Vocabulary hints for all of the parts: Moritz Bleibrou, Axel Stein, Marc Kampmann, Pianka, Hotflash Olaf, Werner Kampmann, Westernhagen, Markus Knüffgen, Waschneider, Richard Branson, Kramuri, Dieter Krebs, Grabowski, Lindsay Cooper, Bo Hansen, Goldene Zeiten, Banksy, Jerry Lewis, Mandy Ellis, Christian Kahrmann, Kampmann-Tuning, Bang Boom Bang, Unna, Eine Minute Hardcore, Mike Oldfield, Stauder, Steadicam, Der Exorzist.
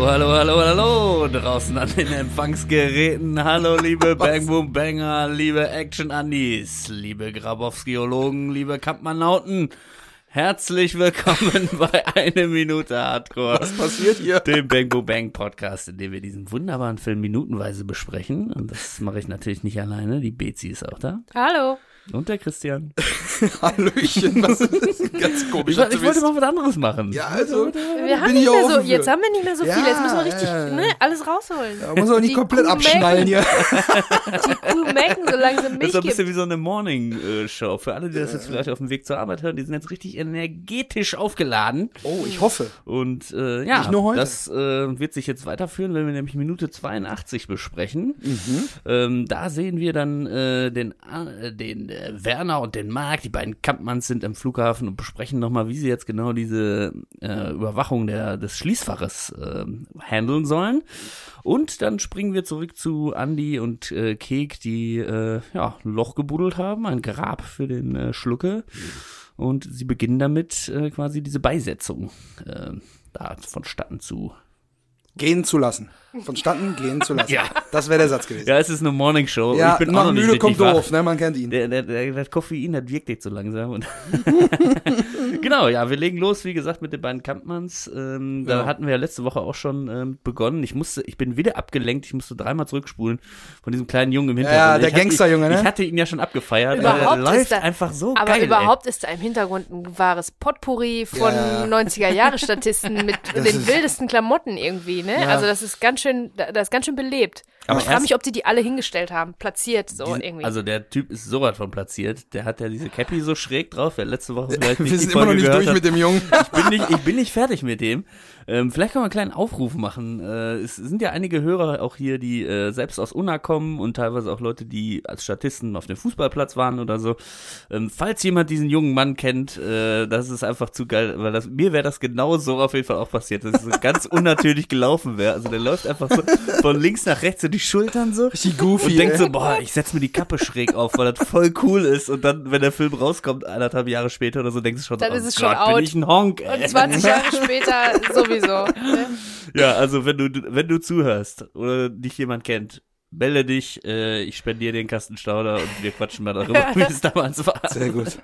Hallo, draußen an den Empfangsgeräten. Hallo, liebe Bang Boom Banger, liebe Action-Andis, liebe Grabowski-Ologen, liebe Kampmann-Nauten. Herzlich willkommen bei Eine Minute Hardcore. Was passiert hier? Dem Bang Boom Bang Podcast, in dem wir diesen wunderbaren Film minutenweise besprechen. Und das mache ich natürlich nicht alleine, die Bezi ist auch da. Hallo. Und der Christian. Hallöchen, was ist das? Ganz komisch. Ich wollte mal was anderes machen. Ja, also. Jetzt haben wir nicht mehr so viel. Jetzt müssen wir richtig alles rausholen. Da muss man nicht komplett abschnallen hier. Die Kuh melken, solange sie Milch gibt. Das ist ein bisschen wie so eine Morning-Show. Für alle, die das jetzt vielleicht auf dem Weg zur Arbeit hören, die sind jetzt richtig energetisch aufgeladen. Oh, ich hoffe. Und nicht nur heute. Das wird sich jetzt weiterführen, wenn wir nämlich Minute 82 besprechen. Mhm. Da sehen wir dann den Werner und den Mark, die beiden Kampmanns sind am Flughafen und besprechen nochmal, wie sie jetzt genau diese Überwachung des Schließfaches handeln sollen. Und dann springen wir zurück zu Andi und Kek, die ein Loch gebuddelt haben, ein Grab für den Schlucke. Und sie beginnen damit quasi diese Beisetzung da vonstatten zu gehen zu lassen. Vonstatten gehen zu lassen. Ja. Das wäre der Satz gewesen. Ja, es ist eine Morningshow. Ja, ich bin noch nicht müde, kommt doof, ne? Man kennt ihn. Das Koffein, das wirkt jetzt so langsam. Und genau, ja, wir legen los, wie gesagt, mit den beiden Kampmanns. Da hatten wir ja letzte Woche auch schon begonnen. Ich bin wieder abgelenkt, ich musste dreimal zurückspulen von diesem kleinen Jungen im Hintergrund. Ja, der Gangsterjunge, ne? Ich hatte ihn ja schon abgefeiert. Überhaupt der läuft einfach so aber geil. Aber überhaupt ist da im Hintergrund ein wahres Potpourri von 90er-Jahre-Statisten mit den wildesten Klamotten irgendwie, ne? Ja. Also das ist ganz schön belebt. Aber ich frage mich, ob die alle hingestellt haben, platziert so irgendwie. Also der Typ ist sowas von platziert, der hat ja diese Cappy so schräg drauf, der letzte Woche vielleicht nicht. Wir sind immer noch nicht durch mit dem Jungen. Ich bin nicht fertig mit dem. Vielleicht können wir einen kleinen Aufruf machen. Es sind ja einige Hörer auch hier, die selbst aus Unna kommen und teilweise auch Leute, die als Statisten auf dem Fußballplatz waren oder so. Falls jemand diesen jungen Mann kennt, das ist einfach zu geil, weil mir wäre das genau so auf jeden Fall auch passiert, dass es ganz unnatürlich gelaufen wäre. Also der läuft einfach so von links nach rechts so die Schultern so. Richtig goofy. Und denkt so, boah, ich setze mir die Kappe schräg auf, weil das voll cool ist. Und dann, wenn der Film rauskommt, 1,5 Jahre später oder so, denkst du schon, dann ist es schon out. Bin ich ein Honk, ey. Und 20 Jahre später sowieso. So. Ja, also wenn du zuhörst oder dich jemand kennt, melde dich, ich spendiere dir den Kasten Stauder und wir quatschen mal darüber, wie es damals war. Sehr gut.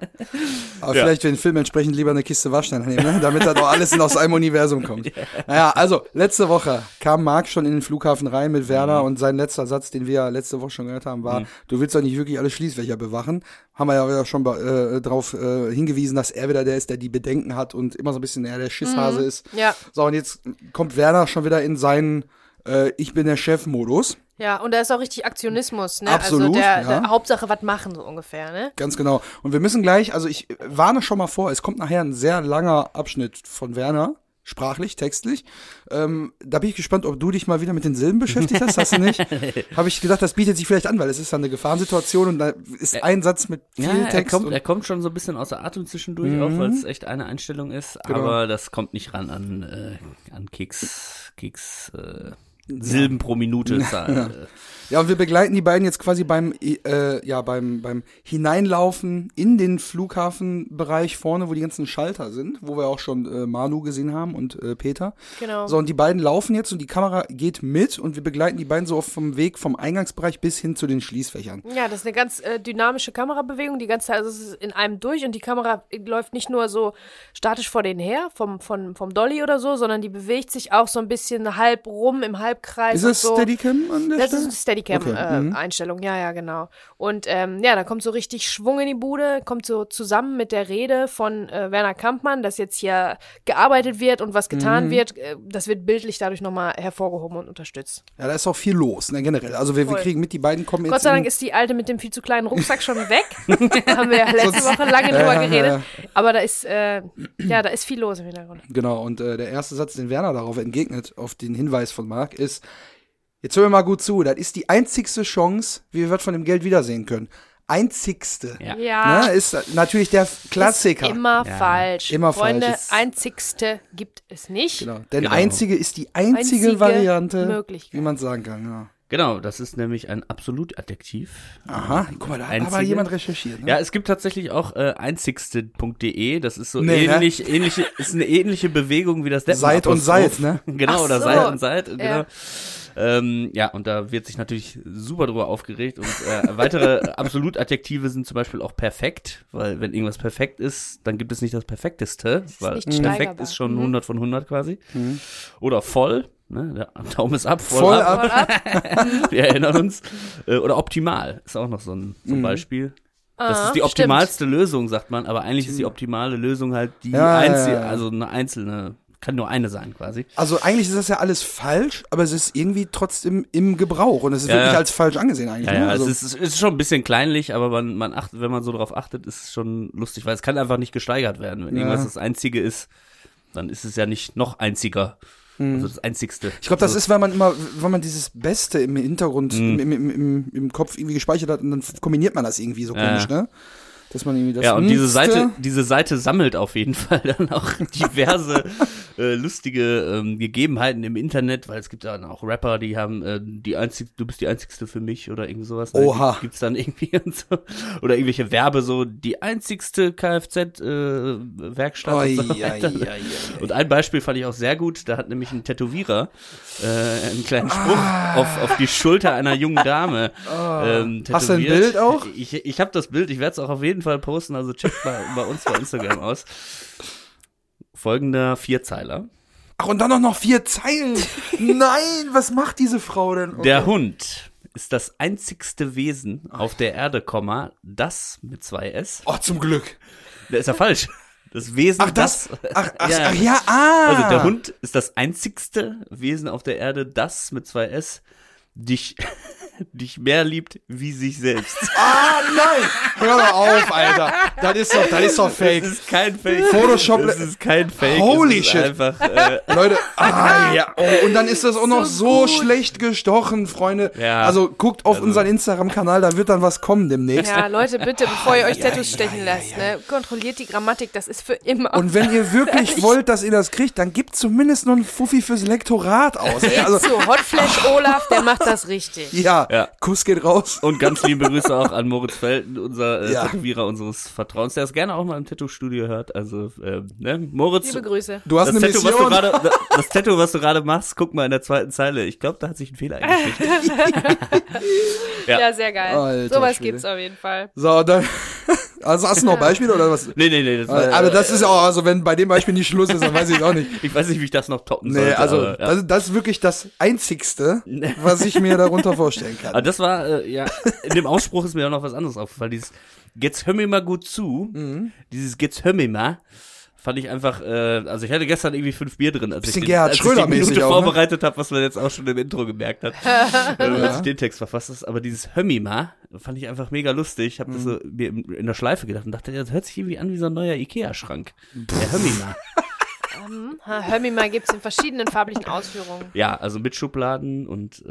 Aber vielleicht für den Film entsprechend lieber eine Kiste Waschneider nehmen, ne? Damit das auch alles aus einem Universum kommt. Yeah. Naja, also letzte Woche kam Marc schon in den Flughafen rein mit Werner und sein letzter Satz, den wir ja letzte Woche schon gehört haben, war, du willst doch nicht wirklich alle Schließfächer bewachen. Haben wir ja schon darauf hingewiesen, dass er wieder der ist, der die Bedenken hat und immer so ein bisschen der Schisshase ist. Ja. So, und jetzt kommt Werner schon wieder in seinen Ich-bin-der-Chef-Modus. Ja, und da ist auch richtig Aktionismus, ne? Absolut, also der Hauptsache was machen, so ungefähr, ne? Ganz genau. Und wir müssen gleich, also ich warne schon mal vor, es kommt nachher ein sehr langer Abschnitt von Werner, sprachlich, textlich. Da bin ich gespannt, ob du dich mal wieder mit den Silben beschäftigt hast. Hast du nicht? Habe ich gedacht, das bietet sich vielleicht an, weil es ist dann eine Gefahrensituation und da ist ein Satz mit viel Text. Er kommt schon so ein bisschen außer Atem zwischendurch auf, weil es echt eine Einstellung ist. Genau. Aber das kommt nicht ran an Keks Silben pro Minute. Ja, und wir begleiten die beiden jetzt quasi beim Hineinlaufen in den Flughafenbereich vorne, wo die ganzen Schalter sind, wo wir auch schon Manu gesehen haben und Peter. Genau. So, und die beiden laufen jetzt und die Kamera geht mit und wir begleiten die beiden so auf dem Weg vom Eingangsbereich bis hin zu den Schließfächern. Ja, das ist eine ganz dynamische Kamerabewegung, die ganze Zeit, also es ist in einem durch und die Kamera läuft nicht nur so statisch vor denen her, vom Dolly oder so, sondern die bewegt sich auch so ein bisschen halb rum im Halbkreis. Ist das so. Steadicam an der Stelle? Steadicam-Einstellung, okay. Ja, genau. Und da kommt so richtig Schwung in die Bude, kommt so zusammen mit der Rede von Werner Kampmann, dass jetzt hier gearbeitet wird und was getan wird. Das wird bildlich dadurch nochmal hervorgehoben und unterstützt. Ja, da ist auch viel los, ne, generell. Also wir kriegen mit, die beiden kommen jetzt. Gott sei Dank ist die Alte mit dem viel zu kleinen Rucksack schon weg. Da haben wir ja letzte Woche lange drüber geredet. Aber da ist da ist viel los im Hintergrund. Genau, und der erste Satz, den Werner darauf entgegnet, auf den Hinweis von Marc, ist: Jetzt hören wir mal gut zu, das ist die einzigste Chance, wie wir was von dem Geld wiedersehen können. Einzigste. Ja. Ne, ist natürlich der Klassiker. Ist immer falsch. Immer Freunde, falsch. Einzigste gibt es nicht. Genau. Einzige ist die einzige Variante, wie man es sagen kann. Ja. Genau, das ist nämlich ein Absolutadjektiv. Aha, guck mal, da hat aber jemand recherchiert. Ne? Ja, es gibt tatsächlich auch einzigste.de, das ist so ähnlich, ist eine ähnliche Bewegung wie das Deppen. Seit und Seit, ne? Genau, so. Oder Seit und Seit, genau. Ja. Ja, und da wird sich natürlich super drüber aufgeregt und weitere Absolutadjektive sind zum Beispiel auch perfekt, weil wenn irgendwas perfekt ist, dann gibt es nicht das Perfekteste, weil perfekt ist schon 100 von 100 quasi. Mhm. Oder voll. Ne, Daumen ist ab, voll ab. Wir erinnern uns. Oder optimal ist auch noch so ein Beispiel. Das ist die optimalste Lösung, sagt man, aber eigentlich ist die optimale Lösung halt die also eine einzelne, kann nur eine sein quasi. Also eigentlich ist das ja alles falsch, aber es ist irgendwie trotzdem im Gebrauch und es ist wirklich als falsch angesehen eigentlich. Ja, ne? Also es ist schon ein bisschen kleinlich, aber wenn man so drauf achtet, ist es schon lustig, weil es kann einfach nicht gesteigert werden. Wenn irgendwas das Einzige ist, dann ist es ja nicht noch einziger. Also das Einzigste. Ich glaube, das ist, weil man dieses Beste im Hintergrund, im Kopf irgendwie gespeichert hat und dann kombiniert man das irgendwie so komisch, ne? Dass man irgendwie das und diese Seite sammelt auf jeden Fall dann auch diverse lustige Gegebenheiten im Internet, weil es gibt dann auch Rapper, die haben du bist die Einzigste für mich oder irgend sowas. Oha. Gibt's dann irgendwie und so. Oder irgendwelche Verbe, so die einzigste Kfz-Werkstatt und so weiter. Und ein Beispiel fand ich auch sehr gut, da hat nämlich ein Tätowierer einen kleinen Spruch auf die Schulter einer jungen Dame tätowiert. Hast du ein Bild auch? Ich habe das Bild, ich werde es auch auf jeden Fall posten, also checkt mal bei uns bei Instagram aus. Folgender Vierzeiler. Ach, und dann auch noch 4 Zeilen. Nein, was macht diese Frau denn? Okay. Der Hund ist das einzigste Wesen auf der Erde, das mit 2S. Oh, zum Glück. Der ist ja falsch. Das Wesen, Also der Hund ist das einzigste Wesen auf der Erde, das mit 2S dich mehr liebt wie sich selbst. Ah, nein! Hör doch auf, Alter. Das ist doch Fake. Das ist kein Fake. Photoshop. Das ist kein Fake. Holy shit. Einfach, Leute, und dann ist das auch noch so schlecht gestochen, Freunde. Ja. Also guckt auf unseren Instagram-Kanal, da wird dann was kommen demnächst. Ja, Leute, bitte, bevor ihr euch Tattoos stechen lasst, ne, kontrolliert die Grammatik, das ist für immer. Und wenn ihr wirklich wollt, dass ihr das kriegt, dann gebt zumindest noch einen Fuffi fürs Lektorat aus. Also so, Hotflash Olaf, der macht das richtig. Ja, Kuss geht raus. Und ganz liebe Grüße auch an Moritz Felten, unser Tätowierer unseres Vertrauens, der es gerne auch mal im Tattoo-Studio hört. Also, ne? Moritz, liebe Grüße. Du hast eine Mission. Das Tattoo, was du gerade machst, guck mal in der 2. Zeile. Ich glaube, da hat sich ein Fehler eingeschlichen. Ja, sehr geil. Alter, sowas gibt's auf jeden Fall. So, dann... Also hast du noch Beispiele oder was? Nee. Aber das ist auch, also wenn bei dem Beispiel nicht Schluss ist, dann weiß ich es auch nicht. Ich weiß nicht, wie ich das noch toppen sollte. Nee, also aber, das ist wirklich das Einzigste, was ich mir darunter vorstellen kann. Aber das war, in dem Ausspruch ist mir auch noch was anderes aufgefallen. Dieses, jetzt hör mir mal gut zu, dieses, jetzt hör mir mal, fand ich einfach, also ich hatte gestern irgendwie 5 Bier drin, als ich die Minute vorbereitet habe, was man jetzt auch schon im Intro gemerkt hat, als ich den Text verfasst habe. Aber dieses Hömima fand ich einfach mega lustig. Ich habe das so mir in der Schleife gedacht und dachte, das hört sich irgendwie an wie so ein neuer Ikea-Schrank. Der Hömima. Hömima gibt es in verschiedenen farblichen Ausführungen. Ja, also mit Schubladen und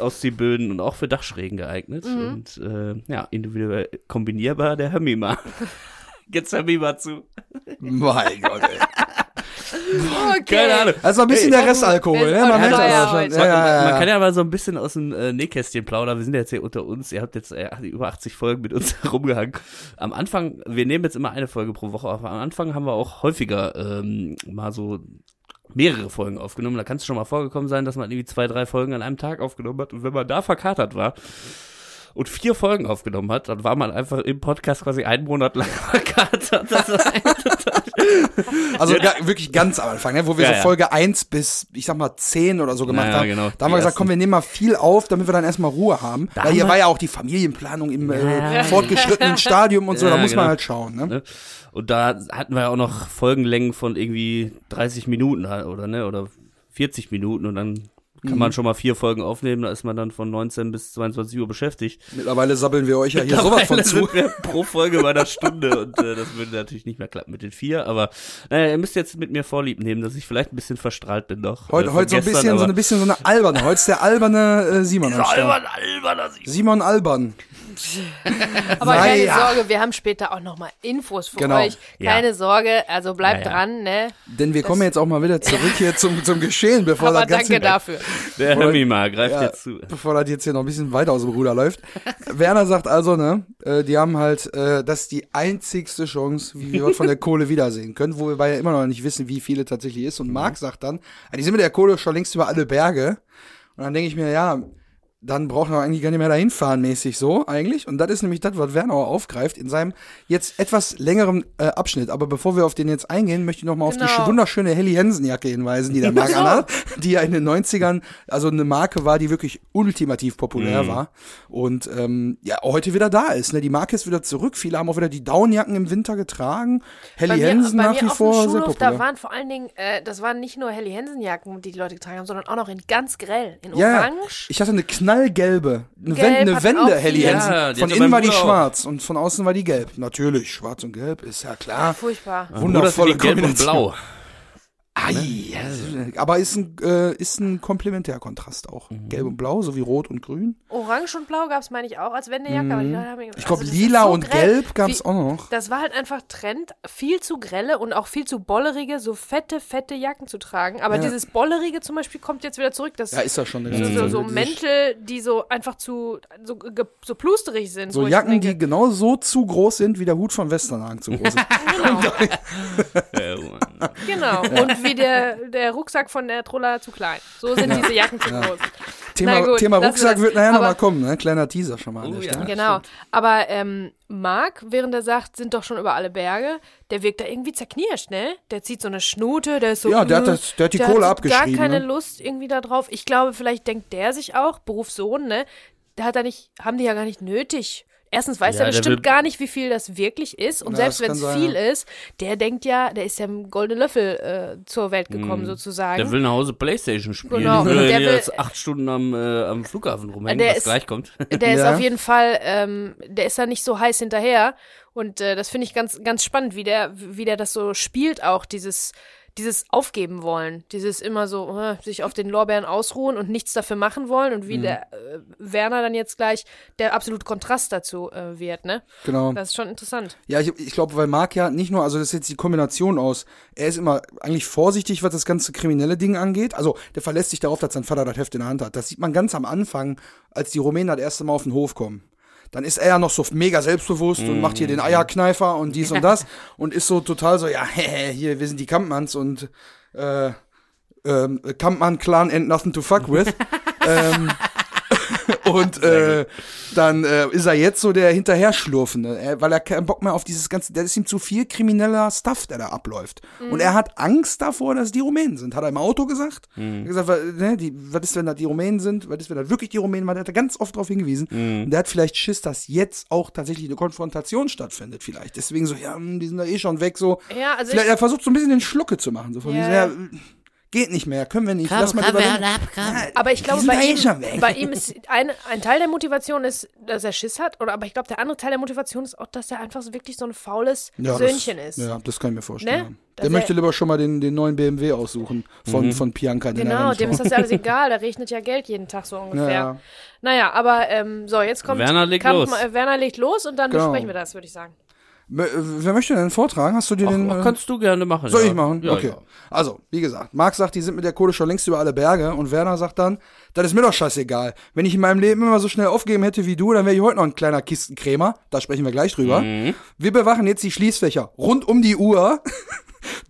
Ausziehböden und auch für Dachschrägen geeignet. Und individuell kombinierbar, der Hömima. Jetzt hör mir mal zu. Mein Gott, ey. Okay. Keine Ahnung. Also ein bisschen der Restalkohol, ne? Man merkt das schon. Man kann ja mal so ein bisschen aus dem Nähkästchen plaudern. Wir sind ja jetzt hier unter uns. Ihr habt jetzt über 80 Folgen mit uns herumgehangen. Am Anfang, wir nehmen jetzt immer eine Folge pro Woche auf. Am Anfang haben wir auch häufiger mal so mehrere Folgen aufgenommen. Da kann es schon mal vorgekommen sein, dass man irgendwie 2, 3 Folgen an einem Tag aufgenommen hat. Und wenn man da verkatert war und 4 Folgen aufgenommen hat, dann war man einfach im Podcast quasi einen Monat lang verkatert. Also wirklich ganz am Anfang, ne? Wo wir so Folge 1 bis, ich sag mal, 10 oder so gemacht haben. Genau. Da haben wir gesagt, komm, wir nehmen mal viel auf, damit wir dann erstmal Ruhe haben. Weil hier war ja auch die Familienplanung im fortgeschrittenen Stadium und so, da muss man halt schauen. Ne? Und da hatten wir ja auch noch Folgenlängen von irgendwie 30 Minuten oder 40 Minuten und dann kann man schon mal 4 Folgen aufnehmen, da ist man dann von 19 bis 22 Uhr beschäftigt. Mittlerweile sabbeln wir euch ja hier sowas von zu. Sind wir pro Folge bei einer Stunde und das würde natürlich nicht mehr klappen mit den 4, aber naja, ihr müsst jetzt mit mir Vorlieb nehmen, dass ich vielleicht ein bisschen verstrahlt bin noch. Heute so ein bisschen, so eine alberne, heute ist der alberne Simon. Simon Alban. Aber keine Sorge, wir haben später auch nochmal Infos für euch. Keine Sorge, also bleibt dran, ne? Denn wir kommen jetzt auch mal wieder zurück hier zum Geschehen, bevor das Ganze... Aber danke dafür. Der Hemmi mal greift jetzt zu. Bevor das jetzt hier noch ein bisschen weiter aus dem Ruder läuft. Werner sagt also, ne, die haben halt, das ist die einzigste Chance, wie wir was von der Kohle wiedersehen können, wo wir beide immer noch nicht wissen, wie viele tatsächlich ist. Und Marc sagt dann, die sind mit der Kohle schon längst über alle Berge. Und dann denke ich mir, ja, dann braucht man eigentlich gar nicht mehr dahin fahren mäßig so eigentlich. Und das ist nämlich das, was Werner aufgreift in seinem jetzt etwas längeren Abschnitt. Aber bevor wir auf den jetzt eingehen, möchte ich nochmal auf die wunderschöne Helly Hansen Jacke hinweisen, die der Marc anhat, die ja in den 90ern also eine Marke war, die wirklich ultimativ populär war. Und ja, heute wieder da ist. Ne? Die Marke ist wieder zurück. Viele haben auch wieder die Downjacken im Winter getragen. Helly Hansen nach wie vor sehr populär. Da waren vor allen Dingen, das waren nicht nur Helly Hansen Jacken, die Leute getragen haben, sondern auch noch in ganz grell, in orange. Ich hatte eine knallgelbe, eine Wende, Helly Hansen. Ja, von innen war die schwarz und von außen war die gelb. Natürlich, schwarz und gelb, ist ja klar. Furchtbar. Wundervolle Kombination. Gelb und blau. Ai, yes. Aber ist ein Komplementärkontrast auch. Gelb und blau, sowie rot und grün. Orange und blau gab es, meine ich, auch als Wendejacke. Ich glaube, lila so und gelb gab es auch noch. Das war halt einfach Trend, viel zu grelle und auch viel zu bollerige, so fette Jacken zu tragen. Aber dieses bollerige zum Beispiel kommt jetzt wieder zurück. Das ist ja schon eine so Mäntel, die so einfach so plusterig sind. So Jacken, die genau so zu groß sind, wie der Hut von Westernhagen zu groß ist. Genau. Und wie der Rucksack von der Troller zu klein. So sind diese Jacken zu groß. Thema Rucksack wird nachher nochmal kommen, ne? Kleiner Teaser schon mal. Genau. Aber Marc, während er sagt, sind doch schon über alle Berge, der wirkt da irgendwie zerknirscht, ne? Der zieht so eine Schnute, der ist so... Ja, der hat die Kohle abgeschrieben. Gar keine Lust irgendwie da drauf. Ich glaube, vielleicht denkt der sich auch, Berufssohn, ne? Haben die ja gar nicht nötig. Erstens weiß er bestimmt gar nicht, wie viel das wirklich ist. Und selbst wenn es viel ist, der denkt ja, der ist ja mit einem goldenen Löffel zur Welt gekommen sozusagen. Der will nach Hause Playstation spielen. Genau. Der will jetzt 8 Stunden am Flughafen rumhängen, was gleich kommt. Der ist auf jeden Fall, der ist da nicht so heiß hinterher. Und das finde ich ganz, ganz spannend, wie der das so spielt auch, dieses Aufgeben wollen, dieses immer so sich auf den Lorbeeren ausruhen und nichts dafür machen wollen und wie der Werner dann jetzt gleich der absolute Kontrast dazu wird, ne? Genau. Das ist schon interessant. Ja, ich glaube, weil Marc ja nicht nur, also das ist jetzt die Kombination aus, er ist immer eigentlich vorsichtig, was das ganze kriminelle Ding angeht, also der verlässt sich darauf, dass sein Vater das Heft in der Hand hat. Das sieht man ganz am Anfang, als die Rumänen das erste Mal auf den Hof kommen. Dann ist er ja noch so mega selbstbewusst und macht hier den Eierkneifer und dies und das und ist so total so, ja, hier, wir sind die Kampmanns und Kampmann-Clan ain't nothing to fuck with. Und dann ist er jetzt so der hinterher Schlurfende, weil er keinen Bock mehr auf dieses ganze, das ist ihm zu viel krimineller Stuff, der da abläuft. Und er hat Angst davor, dass die Rumänen sind, hat er im Auto gesagt. Er hat gesagt, was ist, wenn das die Rumänen sind? Was ist, wenn das wirklich die Rumänen waren? Da hat er ganz oft darauf hingewiesen. Und der hat vielleicht Schiss, dass jetzt auch tatsächlich eine Konfrontation stattfindet vielleicht. Deswegen so, ja, die sind da eh schon weg. So. Ja, also vielleicht er versucht so ein bisschen den Schlucke zu machen. So von geht nicht mehr, können wir nicht. Komm, lass mal überlegen. Aber ich glaube, bei ihm ist ein Teil der Motivation ist, dass er Schiss hat, aber ich glaube, der andere Teil der Motivation ist auch, dass er einfach so wirklich so ein faules Söhnchen ist. Ja, das kann ich mir vorstellen. Ne? Der möchte lieber schon mal den neuen BMW aussuchen von Pianka. Genau, dem ist das ja alles egal, da regnet ja Geld jeden Tag so ungefähr. Ja. Naja, aber jetzt kommt Werner legt los und dann besprechen wir das, würde ich sagen. Wer möchte denn vortragen? Hast du dir den? Kannst du gerne machen. Soll ich machen? Ja, okay. Ja. Also, wie gesagt, Marc sagt, die sind mit der Kohle schon längst über alle Berge und Werner sagt dann, das ist mir doch scheißegal. Wenn ich in meinem Leben immer so schnell aufgeben hätte wie du, dann wäre ich heute noch ein kleiner Kistenkrämer. Da sprechen wir gleich drüber. Wir bewachen jetzt die Schließfächer rund um die Uhr.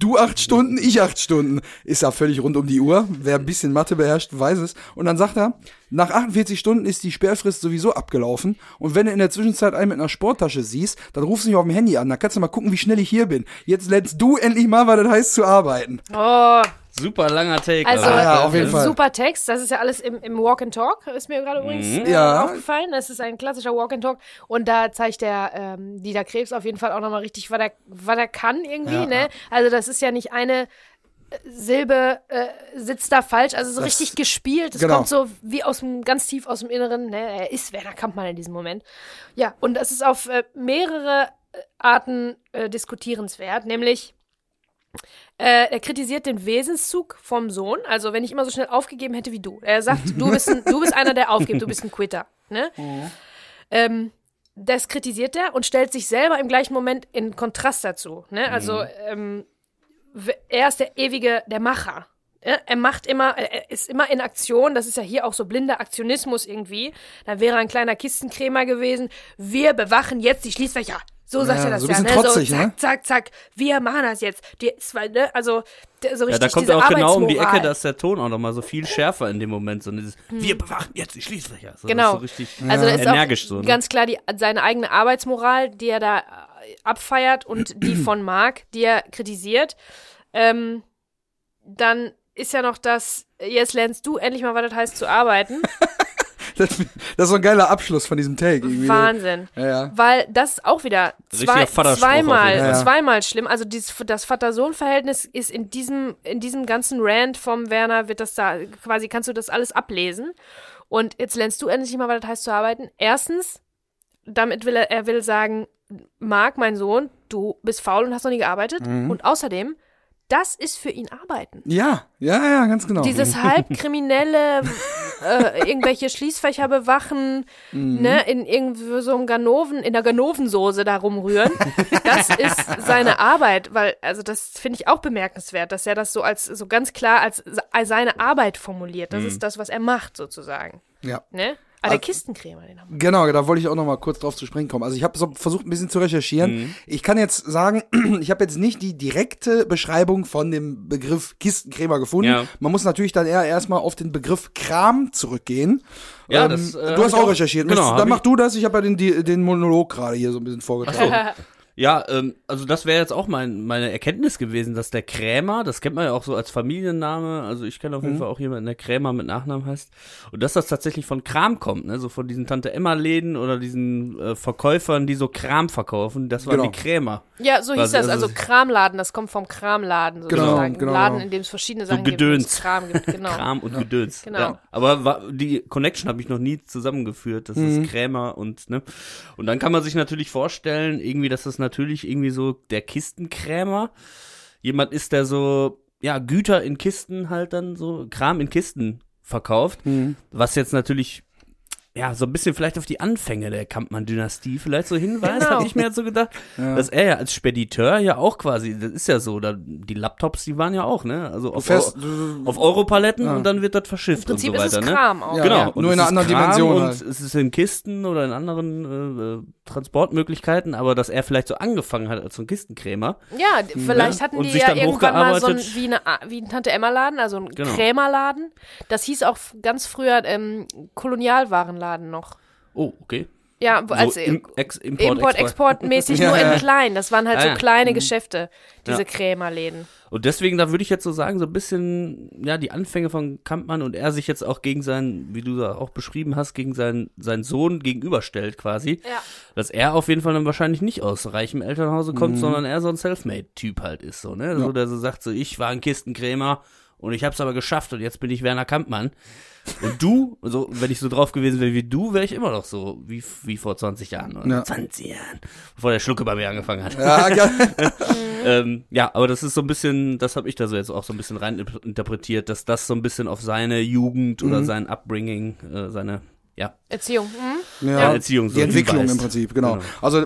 Du 8 Stunden, ich 8 Stunden. Ist ja völlig rund um die Uhr. Wer ein bisschen Mathe beherrscht, weiß es. Und dann sagt er, nach 48 Stunden ist die Sperrfrist sowieso abgelaufen. Und wenn du in der Zwischenzeit einen mit einer Sporttasche siehst, dann rufst du mich auf dem Handy an. Dann kannst du mal gucken, wie schnell ich hier bin. Jetzt lernst du endlich mal, was das heißt, zu arbeiten. Oh, super langer Take. Also auf jeden Fall. Super Text. Das ist ja alles im Walk and Talk. Ist mir gerade übrigens aufgefallen. Das ist ein klassischer Walk and Talk. Und da zeigt der Dieter Krebs auf jeden Fall auch nochmal richtig, was er kann irgendwie. Ja, ne? Also das ist ja nicht eine Silbe sitzt da falsch, also so richtig gespielt. Das kommt so wie ganz tief aus dem Inneren. Ne? Er ist Werner Kampmann in diesem Moment. Ja, und das ist auf mehrere Arten diskutierenswert, nämlich er kritisiert den Wesenszug vom Sohn. Also, wenn ich immer so schnell aufgegeben hätte wie du. Er sagt, du bist einer, der aufgibt, du bist ein Quitter. Ne? Mhm. das kritisiert er und stellt sich selber im gleichen Moment in Kontrast dazu. Ne? Also er ist der Macher. Er macht immer, er ist immer in Aktion, das ist ja hier auch so blinder Aktionismus irgendwie. Dann wäre er ein kleiner Kistenkrämer gewesen. Wir bewachen jetzt die Schließfächer. So sagt er das so ein bisschen trotzig, so, zack, zack, zack. Wir machen das jetzt. So richtig da kommt er auch genau um die Ecke, da ist der Ton auch nochmal so viel schärfer in dem Moment. So dieses, wir bewachen jetzt die Schließfächer. So, genau. Das ist so richtig energisch. Auch so, ne? Ganz klar seine eigene Arbeitsmoral, die er da abfeiert und die von Marc, die er kritisiert. Dann ist ja noch das, jetzt lernst du endlich mal, was das heißt, zu arbeiten. Das ist so ein geiler Abschluss von diesem Take. Irgendwie. Wahnsinn. Ja. Weil das ist auch wieder zweimal schlimm. Also das Vater-Sohn-Verhältnis ist in diesem ganzen Rant vom Werner, wird das da quasi, kannst du das alles ablesen. Und jetzt lernst du endlich mal, was das heißt, zu arbeiten. Erstens, damit will er sagen, Marc, mein Sohn, du bist faul und hast noch nie gearbeitet. Mhm. Und außerdem, das ist für ihn Arbeiten. Ja, ganz genau. Dieses halbkriminelle, irgendwelche Schließfächer bewachen, in irgendwie so einem Ganoven, in der Ganovensoße da rumrühren. Das ist seine Arbeit, weil, also das finde ich auch bemerkenswert, dass er das so so ganz klar als seine Arbeit formuliert. Das ist das, was er macht, sozusagen. Ja. Ne? Aber der Kistenkrämer, den haben wir. Genau, da wollte ich auch noch mal kurz drauf zu sprechen kommen. Also ich habe so versucht, ein bisschen zu recherchieren. Ich kann jetzt sagen, ich habe jetzt nicht die direkte Beschreibung von dem Begriff Kistenkrämer gefunden. Ja. Man muss natürlich dann eher erstmal auf den Begriff Kram zurückgehen. Ja, das, du hast auch recherchiert. Genau, dann mach du das. Ich habe ja den Monolog gerade hier so ein bisschen vorgetragen. So. Ja, also das wäre jetzt auch meine Erkenntnis gewesen, dass der Krämer, das kennt man ja auch so als Familienname, also ich kenne auf jeden Fall auch jemanden, der Krämer mit Nachnamen heißt, und dass das tatsächlich von Kram kommt, ne, so von diesen Tante-Emma-Läden oder diesen Verkäufern, die so Kram verkaufen, das waren die Krämer. Ja, so hieß das, also Kramladen, das kommt vom Kramladen sozusagen, genau. Laden, in dem es verschiedene Sachen so gibt, Kram gibt, genau. Kram und Gedöns, genau. Ja. Aber die Connection habe ich noch nie zusammengeführt, das ist Krämer und dann kann man sich natürlich vorstellen, irgendwie, dass das natürlich irgendwie so der Kistenkrämer. Jemand ist, der so, ja, Güter in Kisten halt dann so, Kram in Kisten verkauft. Was jetzt natürlich, ja, so ein bisschen vielleicht auf die Anfänge der Kampmann-Dynastie vielleicht so hinweist, habe ich mir halt so gedacht. Ja. Dass er ja als Spediteur ja auch quasi, das ist ja so, die Laptops, die waren ja auch, ne? Also auf Europaletten und dann wird das verschifft und so weiter. Im Prinzip ist es Kram auch. Ja, genau. Ja. Nur in einer anderen Dimension. Und halt. Es ist in Kisten oder in anderen Transportmöglichkeiten, aber dass er vielleicht so angefangen hat als so ein Kistenkrämer. Ja, vielleicht hatten die ja irgendwann mal so wie ein Tante-Emma-Laden, also ein Krämerladen. Das hieß auch ganz früher Kolonialwarenladen noch. Oh, okay. Ja, also Import-Export-mäßig nur in klein. Das waren halt so kleine Geschäfte, diese Krämerläden. Und deswegen, da würde ich jetzt so sagen, so ein bisschen, ja, die Anfänge von Kampmann und er sich jetzt auch gegen seinen, wie du auch beschrieben hast, gegen seinen Sohn gegenüberstellt quasi. Ja. Dass er auf jeden Fall dann wahrscheinlich nicht aus reichem Elternhause kommt, sondern er so ein Selfmade-Typ halt ist, so, ne? Ja. So, der so sagt, so, ich war ein Kistenkrämer und ich hab's aber geschafft und jetzt bin ich Werner Kampmann. Und du, so, wenn ich so drauf gewesen wäre wie du, wäre ich immer noch so, wie vor 20 Jahren oder 20 Jahren, bevor der Schlucke bei mir angefangen hat. Ja, aber das ist so ein bisschen, das habe ich da so jetzt auch so ein bisschen rein interpretiert, dass das so ein bisschen auf seine Jugend oder sein Upbringing, seine Erziehung. Erziehung, so die Entwicklung im Prinzip, genau. Also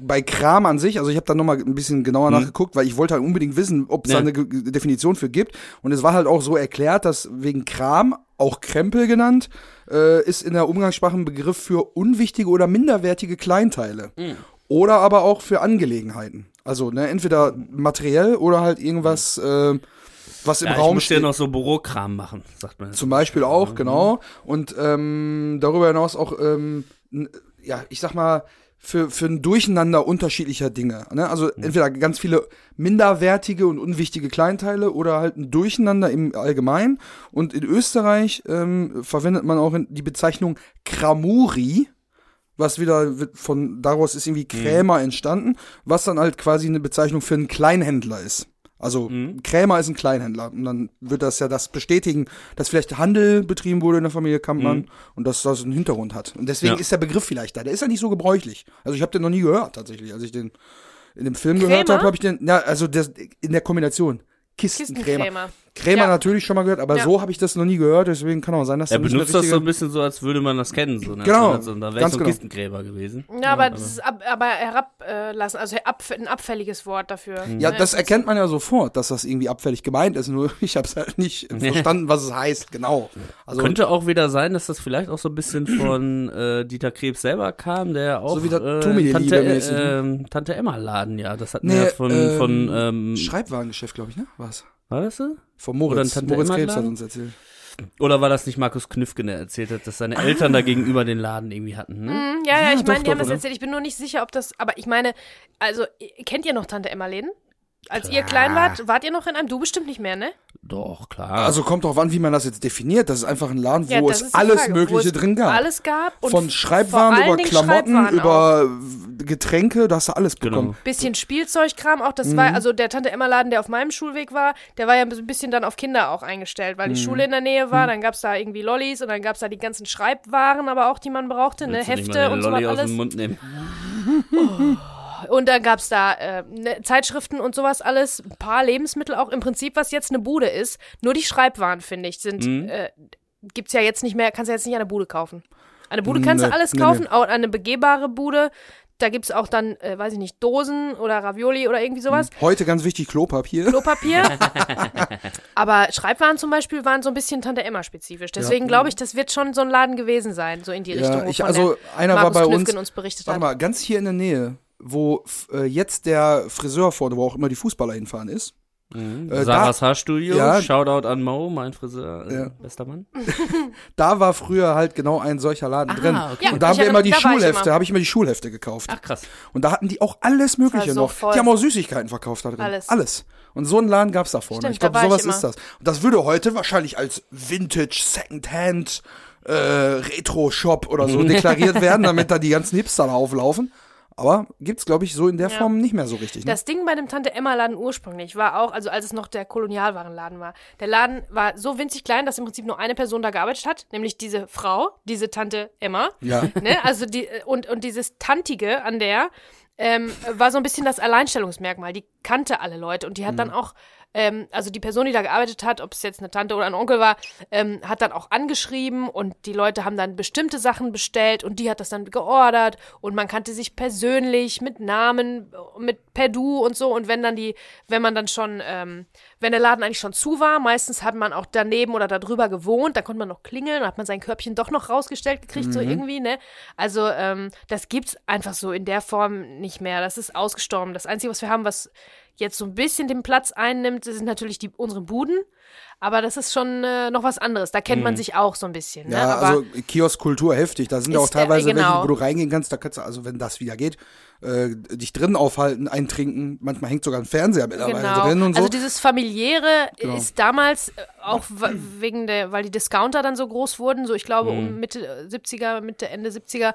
bei Kram an sich, also ich habe da nochmal ein bisschen genauer nachgeguckt, weil ich wollte halt unbedingt wissen, ob es da eine Definition für gibt. Und es war halt auch so erklärt, dass wegen Kram, auch Krempel genannt, ist in der Umgangssprache ein Begriff für unwichtige oder minderwertige Kleinteile. Oder aber auch für Angelegenheiten. Also entweder materiell oder halt irgendwas, was im Raum steht. Ich muss ja noch so Bürokram machen, sagt man. Zum Beispiel auch, genau. Und darüber hinaus auch, ich sag mal, für ein Durcheinander unterschiedlicher Dinge. Ne? Also entweder ganz viele minderwertige und unwichtige Kleinteile oder halt ein Durcheinander im Allgemeinen. Und in Österreich verwendet man auch die Bezeichnung Kramuri, was wieder daraus ist irgendwie Krämer entstanden, was dann halt quasi eine Bezeichnung für einen Kleinhändler ist. Also Krämer ist ein Kleinhändler und dann wird das ja das bestätigen, dass vielleicht Handel betrieben wurde in der Familie Kampmann und dass das einen Hintergrund hat. Und deswegen ist der Begriff vielleicht da. Der ist ja nicht so gebräuchlich. Also ich habe den noch nie gehört tatsächlich. Als ich den in dem Film gehört habe, habe ich den in der Kombination Kistenkrämer. Krämer natürlich schon mal gehört, aber so habe ich das noch nie gehört, deswegen kann auch sein, dass er benutzt nicht das so ein bisschen so, als würde man das kennen. So, ne? Genau, also, da wäre ich so ein Kistengräber gewesen. Ja, aber das ist aber herablassen, also ein abfälliges Wort dafür. Mhm. Ja, das erkennt man ja sofort, dass das irgendwie abfällig gemeint ist, nur ich habe es halt nicht verstanden, was es heißt, genau. Also, könnte auch wieder sein, dass das vielleicht auch so ein bisschen von Dieter Krebs selber kam, der auch so wie der Tante Emma-Laden, ja, das hatten wir ja von Schreibwarengeschäft, glaube ich, ne? Was? War das so? Von Moritz. Moritz Krebs hat uns erzählt. Oder war das nicht Markus Knüffgen, der erzählt hat, dass seine Eltern da gegenüber den Laden irgendwie hatten? Ne? Ja, ich meine, die haben das erzählt. Ich bin nur nicht sicher, ob das. Aber ich meine, also, kennt ihr noch Tante Emma-Läden? Als ihr klein wart, wart ihr noch in einem? Du bestimmt nicht mehr, ne? Doch, klar. Also kommt drauf an, wie man das jetzt definiert. Das ist einfach ein Laden, wo es alles Mögliche drin gab. Alles gab. Und von Schreibwaren über Klamotten, über Getränke, da hast du alles bekommen. Genau. Bisschen Spielzeugkram auch. Das war, also der Tante-Emma-Laden, der auf meinem Schulweg war, der war ja ein bisschen dann auf Kinder auch eingestellt, weil die Schule in der Nähe war. Dann gab es da irgendwie Lollis und dann gab es da die ganzen Schreibwaren, aber auch, die man brauchte, ne? Hefte und so was alles. Aus dem Mund nehmen. Oh. Und dann gab es da Zeitschriften und sowas alles, ein paar Lebensmittel auch. Im Prinzip, was jetzt eine Bude ist, nur die Schreibwaren, finde ich, sind gibt's ja jetzt nicht mehr, kannst du ja jetzt nicht eine Bude kaufen. Eine Bude kannst du alles kaufen, auch eine begehbare Bude. Da gibt's auch dann, weiß ich nicht, Dosen oder Ravioli oder irgendwie sowas. Heute ganz wichtig, Klopapier. Aber Schreibwaren zum Beispiel waren so ein bisschen Tante-Emma-spezifisch. Deswegen glaube ich, das wird schon so ein Laden gewesen sein, so in die Richtung, wovon Markus Knüffgen uns berichtet hat. Warte mal, ganz hier in der Nähe, wo jetzt der Friseur vor, wo auch immer die Fußballer hinfahren ist. Sarahs Haarstudio, Shoutout an Mo, mein Friseur, bester Mann. Da war früher halt genau ein solcher Laden drin. Okay. Ja, und da haben wir immer die Schulhefte, habe ich immer die Schulhefte gekauft. Ach krass. Und da hatten die auch alles Mögliche noch. Voll. Die haben auch Süßigkeiten verkauft da drin. Alles. Und so einen Laden gab es da vorne. Stimmt, ich glaube, sowas ist das. Und das würde heute wahrscheinlich als Vintage, Secondhand, Retro-Shop oder so deklariert werden, damit da die ganzen Hipster auflaufen. Aber gibt's, glaube ich, so in der Form nicht mehr so richtig. Ne? Das Ding bei dem Tante-Emma-Laden ursprünglich war auch, also als es noch der Kolonialwarenladen war, der Laden war so winzig klein, dass im Prinzip nur eine Person da gearbeitet hat, nämlich diese Frau, diese Tante Emma. Ja. Ne? Also die, und dieses Tantige an der war so ein bisschen das Alleinstellungsmerkmal. Die kannte alle Leute und die hat dann auch, also die Person, die da gearbeitet hat, ob es jetzt eine Tante oder ein Onkel war, hat dann auch angeschrieben und die Leute haben dann bestimmte Sachen bestellt und die hat das dann geordert und man kannte sich persönlich mit Namen, mit per Du und so, und wenn der Laden eigentlich schon zu war, meistens hat man auch daneben oder darüber gewohnt, da konnte man noch klingeln, dann hat man sein Körbchen doch noch rausgestellt gekriegt, so irgendwie, ne? Also das gibt's einfach so in der Form nicht mehr, das ist ausgestorben. Das Einzige, was wir haben, was jetzt so ein bisschen den Platz einnimmt, sind natürlich unsere Buden, aber das ist schon noch was anderes. Da kennt man sich auch so ein bisschen. Ja, ne? Aber also Kioskkultur heftig. Da sind ja auch teilweise welche, wo du reingehen kannst, da kannst du, also wenn das wieder geht, dich drinnen aufhalten, eintrinken. Manchmal hängt sogar ein Fernseher mittlerweile drin und so. Also dieses Familiäre ist damals auch wegen der, weil die Discounter dann so groß wurden, so ich glaube um Ende 70er,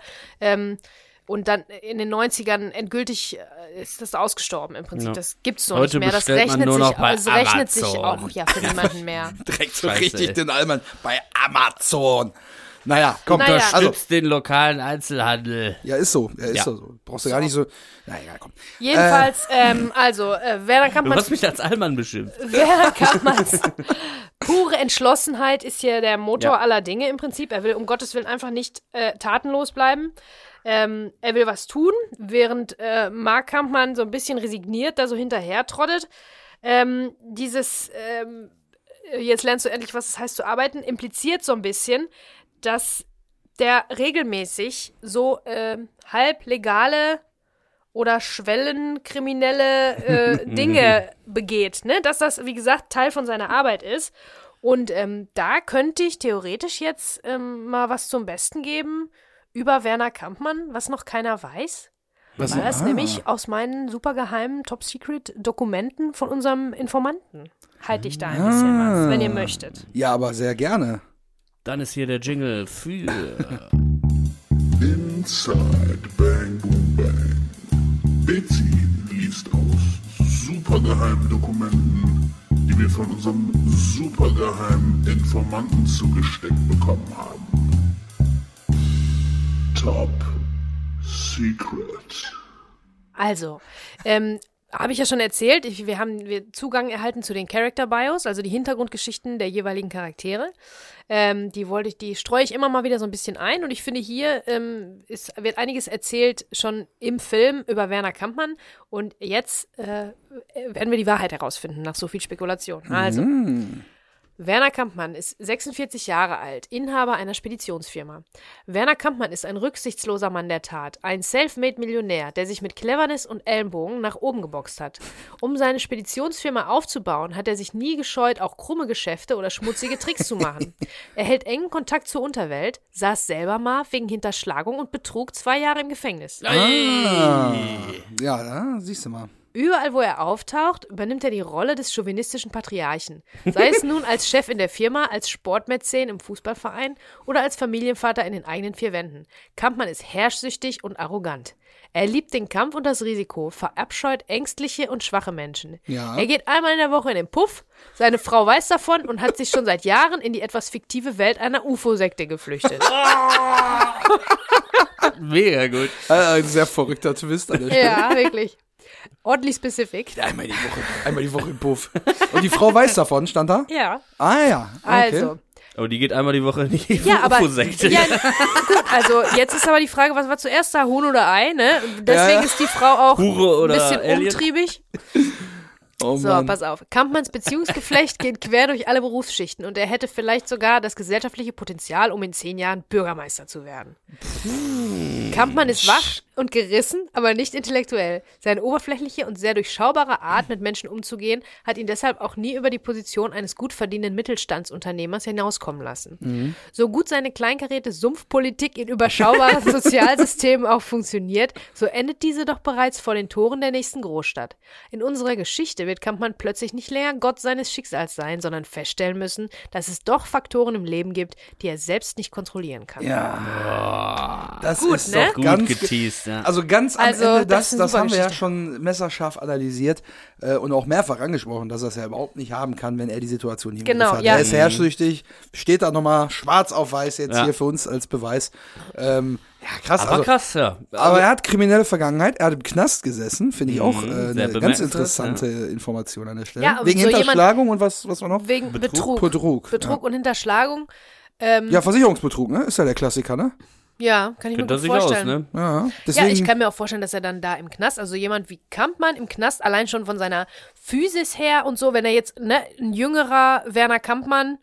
und dann in den 90ern endgültig ist das ausgestorben im Prinzip. Ja. Das gibt's so heute nicht mehr. Das rechnet sich auch für niemanden mehr. Direkt so richtig den Allmann bei Amazon. Naja, komm, unterstützt den lokalen Einzelhandel. Ja, ist so. Ja, ist so. Brauchst du gar nicht so. Na egal, komm. Jedenfalls, Werner Kampmann. Du hast mich als Allmann beschimpft. Werner Kampmanns pure Entschlossenheit ist hier der Motor aller Dinge im Prinzip. Er will um Gottes Willen einfach nicht tatenlos bleiben. Er will was tun, während Mark Kampmann so ein bisschen resigniert da so hinterher trottet. Jetzt lernst du endlich, was es heißt zu arbeiten, impliziert so ein bisschen, dass der regelmäßig so halblegale oder schwellenkriminelle Dinge begeht. Ne? Dass das, wie gesagt, Teil von seiner Arbeit ist. Und da könnte ich theoretisch jetzt mal was zum Besten geben über Werner Kampmann, was noch keiner weiß. Was war das nämlich aus meinen supergeheimen Top-Secret-Dokumenten von unserem Informanten. Halte ich da ein bisschen was, wenn ihr möchtet. Ja, aber sehr gerne. Dann ist hier der Jingle für Inside Bang Boom Bang. Betsy liest aus supergeheimen Dokumenten, die wir von unserem supergeheimen Informanten zugesteckt bekommen haben. Top Secret. Also, Habe ich ja schon erzählt, wir haben Zugang erhalten zu den Character Bios, also die Hintergrundgeschichten der jeweiligen Charaktere. Die streue ich immer mal wieder so ein bisschen ein und ich finde, hier wird einiges erzählt schon im Film über Werner Kampmann und jetzt werden wir die Wahrheit herausfinden nach so viel Spekulation. Also, Werner Kampmann ist 46 Jahre alt, Inhaber einer Speditionsfirma. Werner Kampmann ist ein rücksichtsloser Mann der Tat, ein Selfmade-Millionär, der sich mit Cleverness und Ellenbogen nach oben geboxt hat. Um seine Speditionsfirma aufzubauen, hat er sich nie gescheut, auch krumme Geschäfte oder schmutzige Tricks zu machen. Er hält engen Kontakt zur Unterwelt, saß selber mal wegen Hinterschlagung und Betrug 2 Jahre im Gefängnis. Ah. Ja, da siehst du mal. Überall, wo er auftaucht, übernimmt er die Rolle des chauvinistischen Patriarchen. Sei es nun als Chef in der Firma, als Sportmäzen im Fußballverein oder als Familienvater in den eigenen 4 Wänden. Kampmann ist herrschsüchtig und arrogant. Er liebt den Kampf und das Risiko, verabscheut ängstliche und schwache Menschen. Ja. Er geht einmal in der Woche in den Puff, seine Frau weiß davon und hat sich schon seit Jahren in die etwas fiktive Welt einer UFO-Sekte geflüchtet. Mega gut. Ein sehr verrückter Twist an der Stelle. Ja, wirklich. Oddly specific. Einmal die Woche im Puff. Und die Frau weiß davon, stand da? Ja. Ah ja, okay. Also. Aber die geht einmal die Woche in die UFO-Sekte. Ja, gut, also jetzt ist aber die Frage, was war zuerst da, Huhn oder Ei, ne? Deswegen ist die Frau auch ein bisschen umtriebig. Oh, so, pass auf. Kampmanns Beziehungsgeflecht geht quer durch alle Berufsschichten und er hätte vielleicht sogar das gesellschaftliche Potenzial, um in 10 Jahren Bürgermeister zu werden. Kampmann ist wach und gerissen, aber nicht intellektuell. Seine oberflächliche und sehr durchschaubare Art, mit Menschen umzugehen, hat ihn deshalb auch nie über die Position eines gut verdienenden Mittelstandsunternehmers hinauskommen lassen. Mhm. So gut seine kleinkarierte Sumpfpolitik in überschaubaren Sozialsystemen auch funktioniert, so endet diese doch bereits vor den Toren der nächsten Großstadt. In unserer Geschichte wird Kampmann plötzlich nicht länger Gott seines Schicksals sein, sondern feststellen müssen, dass es doch Faktoren im Leben gibt, die er selbst nicht kontrollieren kann. Ja, das gut, ist ne? Doch gut ganz geteased. Ja. Also ganz am Ende, das haben wir ja schon messerscharf analysiert und auch mehrfach angesprochen, dass er es ja überhaupt nicht haben kann, wenn er die Situation nicht genau, hat. Ja. Er ist herrschsüchtig, steht da nochmal schwarz auf weiß jetzt hier für uns als Beweis. Ja, krass. Aber, also, krass, ja. Aber er hat kriminelle Vergangenheit, er hat im Knast gesessen, finde ich auch eine ganz interessante Information an der Stelle. Ja, wegen so Hinterschlagung und was war noch? Wegen Betrug. Betrug und Hinterschlagung. Ja, Versicherungsbetrug, ne? Ist ja der Klassiker, ne? Ja, kann ich mir gut vorstellen. Aus, ne? Deswegen, ja, ich kann mir auch vorstellen, dass er dann da im Knast, also jemand wie Kampmann im Knast, allein schon von seiner Physis her und so, wenn er jetzt, ne, ein jüngerer Werner Kampmann.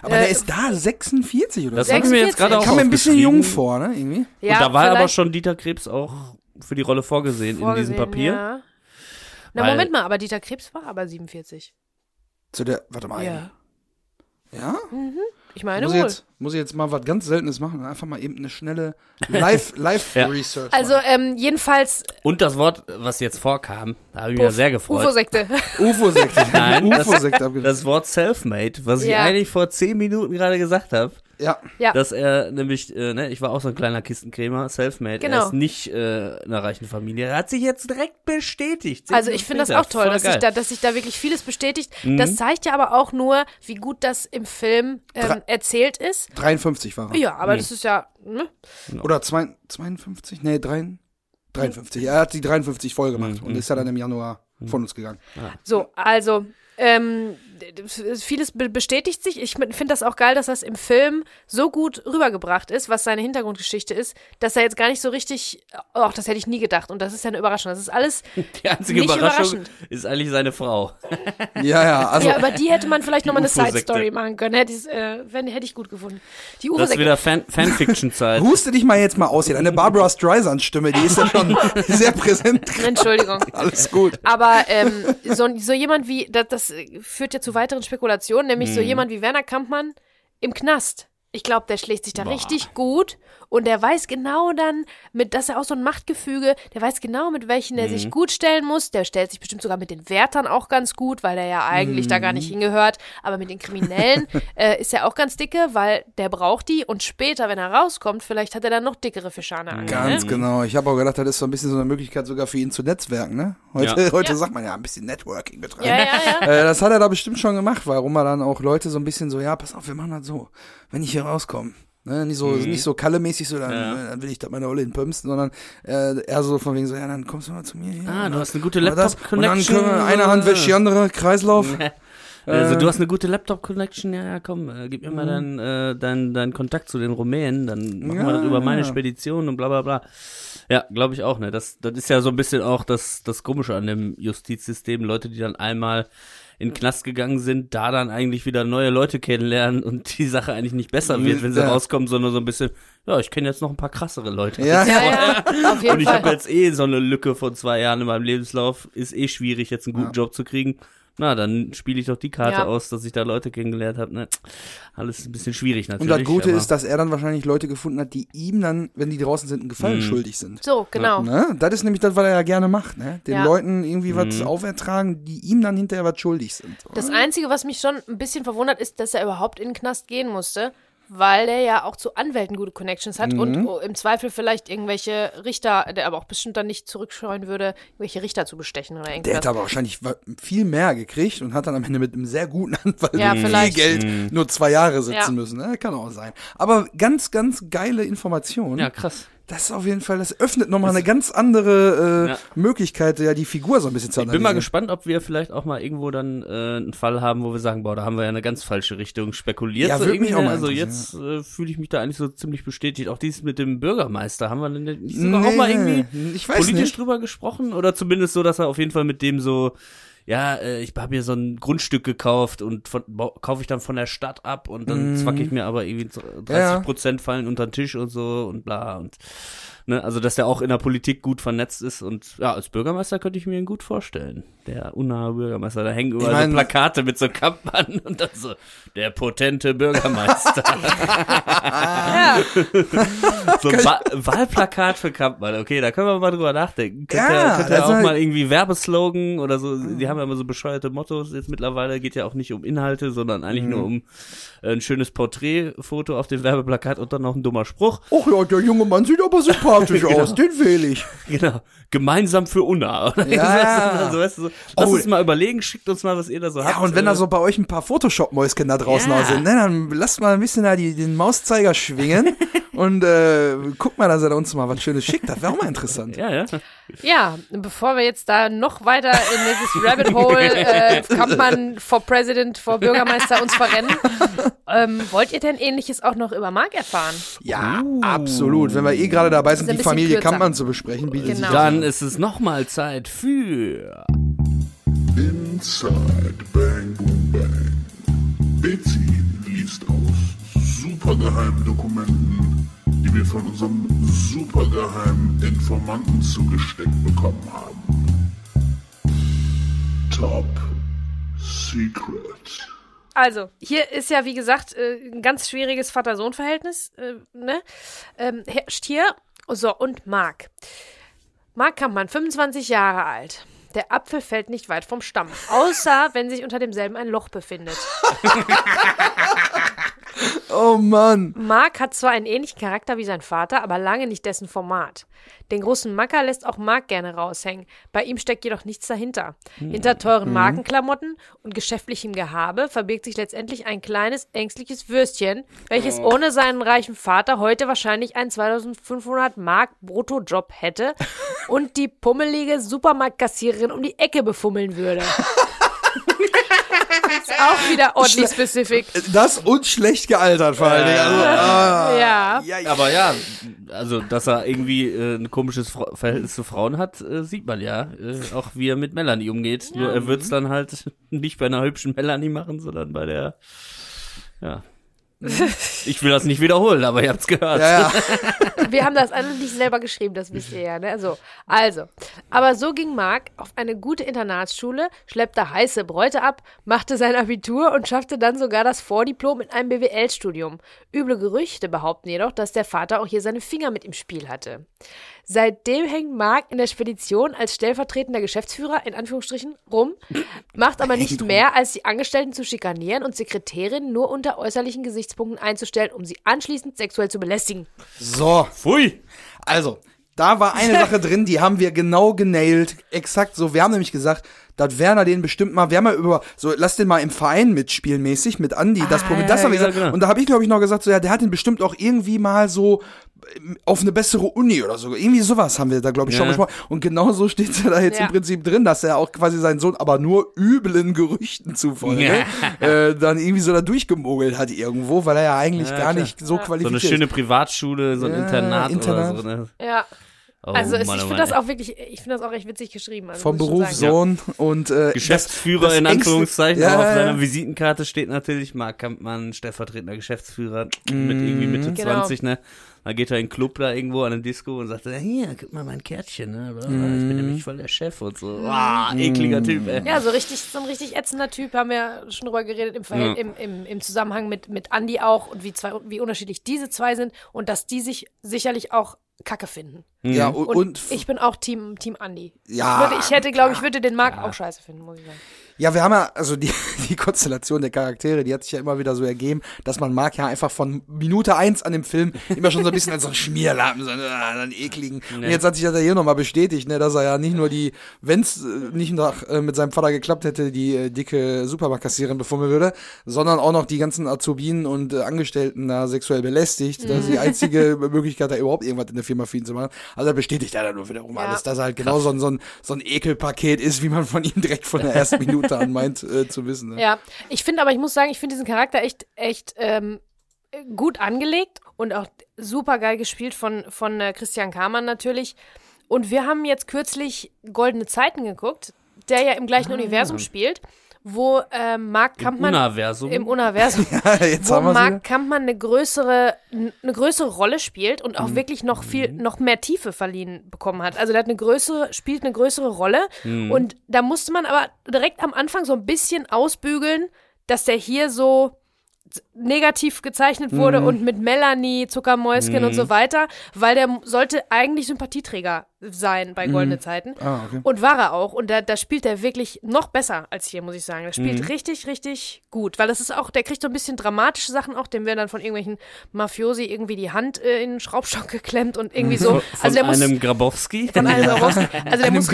Aber der ist da 46 oder so. Das haben wir jetzt gerade auch. Kam mir ein bisschen jung vor, ne, irgendwie. Ja, und da war aber schon Dieter Krebs auch für die Rolle vorgesehen in diesem Papier. Ja. Na, Moment mal, aber Dieter Krebs war aber 47. Warte mal. Ja? Ja? Mhm. Ich meine, muss ich jetzt mal was ganz Seltenes machen, einfach mal eben eine schnelle Live-Research. Also, jedenfalls. Und das Wort, was jetzt vorkam, da habe ich mich sehr gefreut. UFO-Sekte. Nein, das Wort Selfmade, was ich eigentlich vor 10 Minuten gerade gesagt habe. Ja. Dass er nämlich, ich war auch so ein kleiner Kistenkrämer, Selfmade, genau. Er ist nicht einer reichen Familie. Er hat sich jetzt direkt bestätigt. Also ich finde das auch toll, dass sich da wirklich vieles bestätigt. Mhm. Das zeigt ja aber auch nur, wie gut das im Film erzählt ist. 53 war er. Ja, aber das ist ja, ne? Genau. Oder 52? Nee, 53. Er hat die 53 voll gemacht und ist ja dann im Januar von uns gegangen. Ja. So, also vieles bestätigt sich. Ich finde das auch geil, dass das im Film so gut rübergebracht ist, was seine Hintergrundgeschichte ist, dass er jetzt gar nicht so richtig, das hätte ich nie gedacht und das ist ja eine Überraschung. Das ist alles die einzige nicht Überraschung ist eigentlich seine Frau. Ja, also. Ja, aber die hätte man vielleicht nochmal eine Side-Story machen können. Hätte ich gut gefunden. Die UFO-Sekte. Das ist wieder Fanfiction-Zeit. Huste dich mal jetzt mal aus hier. Eine Barbara Streisand-Stimme, die ist ja schon sehr präsent. Entschuldigung. Alles gut. Aber so jemand wie, das führt ja zu weiteren Spekulationen, nämlich so jemand wie Werner Kampmann im Knast. Ich glaube, der schlägt sich da richtig gut und der weiß genau dann, dass er auch so ein Machtgefüge, der weiß genau, mit welchen er sich gut stellen muss. Der stellt sich bestimmt sogar mit den Wärtern auch ganz gut, weil er ja eigentlich da gar nicht hingehört. Aber mit den Kriminellen ist er auch ganz dicke, weil der braucht die und später, wenn er rauskommt, vielleicht hat er dann noch dickere Fischane an. Ganz genau. Ich habe auch gedacht, das ist so ein bisschen so eine Möglichkeit sogar für ihn zu netzwerken. Ne? Heute sagt man ja ein bisschen Networking betreiben. Ja. Das hat er da bestimmt schon gemacht, warum er dann auch Leute so ein bisschen so, pass auf, wir machen das so. Wenn ich hier rauskomme, Ne? Nicht so, nicht so kallemäßig, so, dann will ich da meine Olle in Pömsen, sondern eher so von wegen so, ja, dann kommst du mal zu mir hier. Ah, du hast eine gute Laptop-Connection. Und dann können wir eine Hand wäscht die andere, Kreislauf. Also du hast eine gute Laptop-Connection, ja, komm, gib mir mal deinen Kontakt zu den Rumänen, dann machen wir das über meine Spedition und bla bla bla. Ja, glaube ich auch, ne? Das ist ja so ein bisschen auch das Komische an dem Justizsystem, Leute, die dann einmal in den Knast gegangen sind, da dann eigentlich wieder neue Leute kennenlernen und die Sache eigentlich nicht besser wird, wenn sie rauskommen, sondern so ein bisschen, ja, ich kenne jetzt noch ein paar krassere Leute. Ja. Auf jeden und ich habe jetzt so eine Lücke von 2 Jahren in meinem Lebenslauf, ist schwierig, jetzt einen guten Job zu kriegen. Na, dann spiele ich doch die Karte aus, dass ich da Leute kennengelernt habe. Ne? Alles ein bisschen schwierig natürlich. Und das Gute ist, dass er dann wahrscheinlich Leute gefunden hat, die ihm dann, wenn die draußen sind, einen Gefallen schuldig sind. So, genau. Ne? Das ist nämlich das, was er ja gerne macht. Ne? Den Leuten irgendwie was aufertragen, die ihm dann hinterher was schuldig sind. Oder? Das Einzige, was mich schon ein bisschen verwundert, ist, dass er überhaupt in den Knast gehen musste, weil der ja auch zu Anwälten gute Connections hat und im Zweifel vielleicht irgendwelche Richter, der aber auch bestimmt dann nicht zurückscheuen würde, irgendwelche Richter zu bestechen oder irgendwas. Der hätte aber wahrscheinlich viel mehr gekriegt und hat dann am Ende mit einem sehr guten Anwalt viel Geld nur 2 Jahre sitzen müssen. Ne? Kann auch sein. Aber ganz, ganz geile Information. Ja, krass. Das ist auf jeden Fall, das öffnet nochmal eine ganz andere Möglichkeit, ja, die Figur so ein bisschen zu analysieren. Ich bin mal gespannt, ob wir vielleicht auch mal irgendwo dann einen Fall haben, wo wir sagen, boah, da haben wir ja eine ganz falsche Richtung spekuliert. Ja, so irgendwie, also jetzt fühle ich mich da eigentlich so ziemlich bestätigt. Auch dieses mit dem Bürgermeister, haben wir nicht sogar auch mal irgendwie politisch drüber gesprochen? Oder zumindest so, dass er auf jeden Fall mit dem so, ja, ich habe hier so ein Grundstück gekauft und kaufe ich dann von der Stadt ab und dann zwacke ich mir aber irgendwie 30% fallen unter den Tisch und so und bla und, ne, also dass der auch in der Politik gut vernetzt ist und ja, als Bürgermeister könnte ich mir ihn gut vorstellen. Der Unna Bürgermeister, da hängen überall so Plakate mit so Kampmann und dann so, der potente Bürgermeister. So ein Wahlplakat für Kampmann, okay, da können wir mal drüber nachdenken. Könnte auch mal irgendwie Werbeslogan oder so, die haben ja immer so bescheuerte Mottos, jetzt mittlerweile geht ja auch nicht um Inhalte, sondern eigentlich nur um ein schönes Porträtfoto auf dem Werbeplakat und dann noch ein dummer Spruch. Och ja, der junge Mann sieht aber sympathisch aus, den wähle ich. Genau, gemeinsam für Unna. Oder? Ja. So, weißt du, so. Lass uns mal überlegen, schickt uns mal, was ihr da so habt. Ja, und wenn da so bei euch ein paar Photoshop-Mäuschen da draußen sind, ne, dann lasst mal ein bisschen da den Mauszeiger schwingen und guckt mal, dass er da uns mal was Schönes schickt. Das wäre auch mal interessant. Ja. Ja, bevor wir jetzt da noch weiter in dieses Rabbit Hole Kampmann for President, for Bürgermeister uns verrennen, wollt ihr denn Ähnliches auch noch über Marc erfahren? Ja, absolut. Wenn wir gerade dabei sind, die Familie Kampmann zu besprechen, bietet sich dann ist es nochmal Zeit für Inside Bang Boom Bang. Betsy liest aus supergeheimen Dokumenten, die wir von unserem supergeheimen Informanten zugesteckt bekommen haben. Top Secret. Also, hier ist ja, wie gesagt, ein ganz schwieriges Vater-Sohn-Verhältnis, ne? Herrscht hier. So, und Marc. Marc Kampmann, 25 Jahre alt. Der Apfel fällt nicht weit vom Stamm, außer wenn sich unter demselben ein Loch befindet. Oh Mann. Marc hat zwar einen ähnlichen Charakter wie sein Vater, aber lange nicht dessen Format. Den großen Macker lässt auch Marc gerne raushängen. Bei ihm steckt jedoch nichts dahinter. Hinter teuren Markenklamotten und geschäftlichem Gehabe verbirgt sich letztendlich ein kleines, ängstliches Würstchen, welches ohne seinen reichen Vater heute wahrscheinlich einen 2500 Mark Bruttojob hätte und die pummelige Supermarktkassiererin um die Ecke befummeln würde. Ist auch wieder oddly specific. Das und schlecht gealtert vor allen Dingen. Also, ja. Aber ja, also dass er irgendwie ein komisches Verhältnis zu Frauen hat, sieht man ja. Auch wie er mit Melanie umgeht. Ja. Nur er wird's dann halt nicht bei einer hübschen Melanie machen, sondern bei der, ja. Ich will das nicht wiederholen, aber ihr habt's gehört. Ja. Wir haben das alle nicht selber geschrieben, das wisst ihr ja, ne? Also, aber so ging Marc auf eine gute Internatsschule, schleppte heiße Bräute ab, machte sein Abitur und schaffte dann sogar das Vordiplom in einem BWL-Studium. Üble Gerüchte behaupten jedoch, dass der Vater auch hier seine Finger mit im Spiel hatte. Seitdem hängt Marc in der Spedition als stellvertretender Geschäftsführer, in Anführungsstrichen, rum, macht aber nicht mehr, als die Angestellten zu schikanieren und Sekretärinnen nur unter äußerlichen Gesichtspunkten einzustellen, um sie anschließend sexuell zu belästigen. So, pfui. Also, Da war eine Sache drin, die haben wir genau genailt. Exakt so. Wir haben nämlich gesagt, dass Werner den bestimmt mal, wir haben ja über, so, lass den mal im Verein mitspielen mäßig, mit Andi. Das Problem, das haben wir gesagt. Genau. Und da habe ich, glaube ich, noch gesagt, so, ja, der hat den bestimmt auch irgendwie mal so auf eine bessere Uni oder so. Irgendwie sowas haben wir da, glaube ich, schon besprochen. Und genau so steht es ja da jetzt im Prinzip drin, dass er auch quasi seinen Sohn, aber nur üblen Gerüchten zufolge, dann irgendwie so da durchgemogelt hat irgendwo, weil er ja eigentlich gar nicht so qualifiziert ist. So eine schöne Privatschule, so ein Internat oder so. Ne? Ja. Oh, also ich finde das auch wirklich, ich finde das auch recht witzig geschrieben. Also vom Beruf Sohn und Geschäftsführer das in Anführungszeichen. Ja, auf seiner Visitenkarte steht natürlich Marc Kampmann, stellvertretender Geschäftsführer mit irgendwie Mitte 20, ne? Dann geht er in den Club da irgendwo an einem Disco und sagt, hier, guck mal mein Kärtchen, ne? Ich bin nämlich voll der Chef und so. Wow, ekliger Typ, ey. Ja, so ein richtig ätzender Typ, haben wir ja schon drüber geredet, im Zusammenhang mit Andi auch und wie unterschiedlich diese zwei sind und dass die sich sicherlich auch Kacke finden. Ja, und ich bin auch Team Andi. Ja, ich würde den Marc auch scheiße finden, muss ich sagen. Ja, wir haben ja, also die Konstellation der Charaktere, die hat sich ja immer wieder so ergeben, dass man Marc ja einfach von Minute 1 an dem Film immer schon so ein bisschen als so ein Schmierlappen, so einen ekligen. Nee. Und jetzt hat sich das ja hier nochmal bestätigt, ne, dass er ja nicht nur die, wenn es nicht mit seinem Vater geklappt hätte, die dicke Supermarktkassiererin befummeln würde, sondern auch noch die ganzen Azubinen und Angestellten da sexuell belästigt. Das ist die einzige Möglichkeit, da überhaupt irgendwas in der Firma für ihn zu machen. Also da bestätigt er dann nur wiederum alles, dass er halt genau so ein Ekelpaket ist, wie man von ihm direkt von der ersten Minute an meint zu wissen. Ne? Ja, ich finde diesen Charakter echt gut angelegt und auch super geil gespielt von Christian Kahrmann natürlich. Und wir haben jetzt kürzlich Goldene Zeiten geguckt, der ja im gleichen Universum spielt, wo Marc Kampmann im Universum wo Marc Kampmann eine größere Rolle spielt und auch wirklich noch mehr Tiefe verliehen bekommen hat. Also der hat spielt eine größere Rolle und da musste man aber direkt am Anfang so ein bisschen ausbügeln, dass der hier so negativ gezeichnet wurde und mit Melanie, Zuckermäuschen und so weiter, weil der sollte eigentlich Sympathieträger sein bei Goldene Zeiten. Ah, okay. Und war er auch. Und da spielt er wirklich noch besser als hier, muss ich sagen. Er spielt richtig, richtig gut. Weil das ist auch, der kriegt so ein bisschen dramatische Sachen auch, dem werden dann von irgendwelchen Mafiosi irgendwie die Hand in den Schraubstock geklemmt und irgendwie so. Von einem Grabowski. Also der muss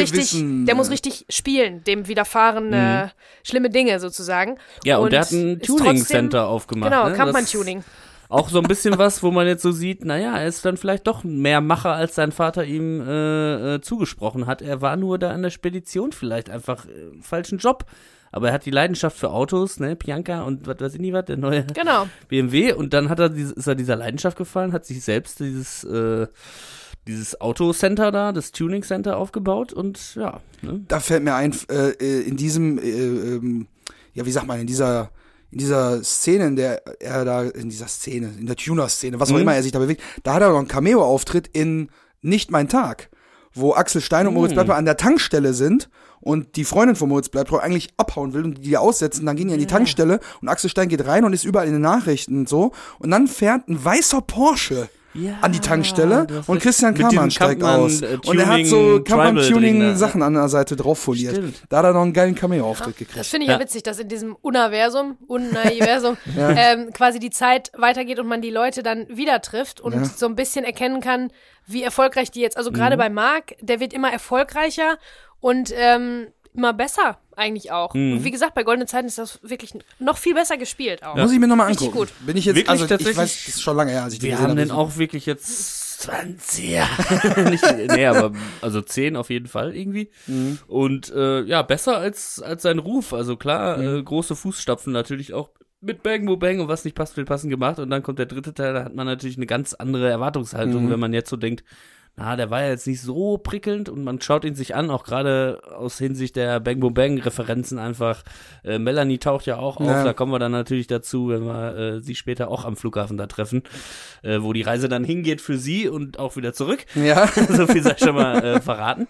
richtig spielen, dem widerfahren schlimme Dinge sozusagen. Ja, und der hat ein Tuning-Center aufgemacht. Genau, ne? Kampmann-Tuning. Auch so ein bisschen was, wo man jetzt so sieht, naja, er ist dann vielleicht doch mehr Macher, als sein Vater ihm zugesprochen hat. Er war nur da an der Spedition vielleicht einfach im falschen Job. Aber er hat die Leidenschaft für Autos, ne, Pianka und was weiß ich nie was, der neue BMW. Und dann ist er dieser Leidenschaft gefallen, hat sich selbst dieses Auto-Center da, das Tuning-Center aufgebaut und ja. Ne? Da fällt mir ein, in der Tuner-Szene, was auch immer er sich da bewegt, da hat er noch einen Cameo-Auftritt in Nicht-Mein Tag, wo Axel Stein und Moritz Bleibrou an der Tankstelle sind und die Freundin von Moritz Bleibrou eigentlich abhauen will und die aussetzen, dann gehen die an die Tankstelle und Axel Stein geht rein und ist überall in den Nachrichten und so und dann fährt ein weißer Porsche an die Tankstelle und Christian Kahrmann steigt aus. Und er hat so Kampmann-Tuning-Sachen an der Seite drauf foliert. Stimmt. Da hat er noch einen geilen Cameo-Auftritt gekriegt. Das finde ich ja witzig, dass in diesem Universum quasi die Zeit weitergeht und man die Leute dann wieder trifft und so ein bisschen erkennen kann, wie erfolgreich die jetzt, also gerade bei Marc, der wird immer erfolgreicher und immer besser eigentlich auch. Und wie gesagt, bei Goldene Zeiten ist das wirklich noch viel besser gespielt auch. Ja. Muss ich mir nochmal angucken. Gut. Bin ich jetzt wirklich, also ich weiß, das ist schon lange her, als ich den gesehen habe. Wir haben den auch wirklich jetzt 20 Jahre. Also 10 auf jeden Fall irgendwie. Und besser als sein Ruf. Also klar, große Fußstapfen natürlich auch mit Bang Boom Bang und was nicht passt, wird passend gemacht. Und dann kommt der dritte Teil, da hat man natürlich eine ganz andere Erwartungshaltung, wenn man jetzt so denkt, der war ja jetzt nicht so prickelnd und man schaut ihn sich an, auch gerade aus Hinsicht der Bang Boom Bang Referenzen einfach. Melanie taucht ja auch auf, da kommen wir dann natürlich dazu, wenn wir sie später auch am Flughafen da treffen, wo die Reise dann hingeht für sie und auch wieder zurück. Ja. So viel sei schon mal verraten.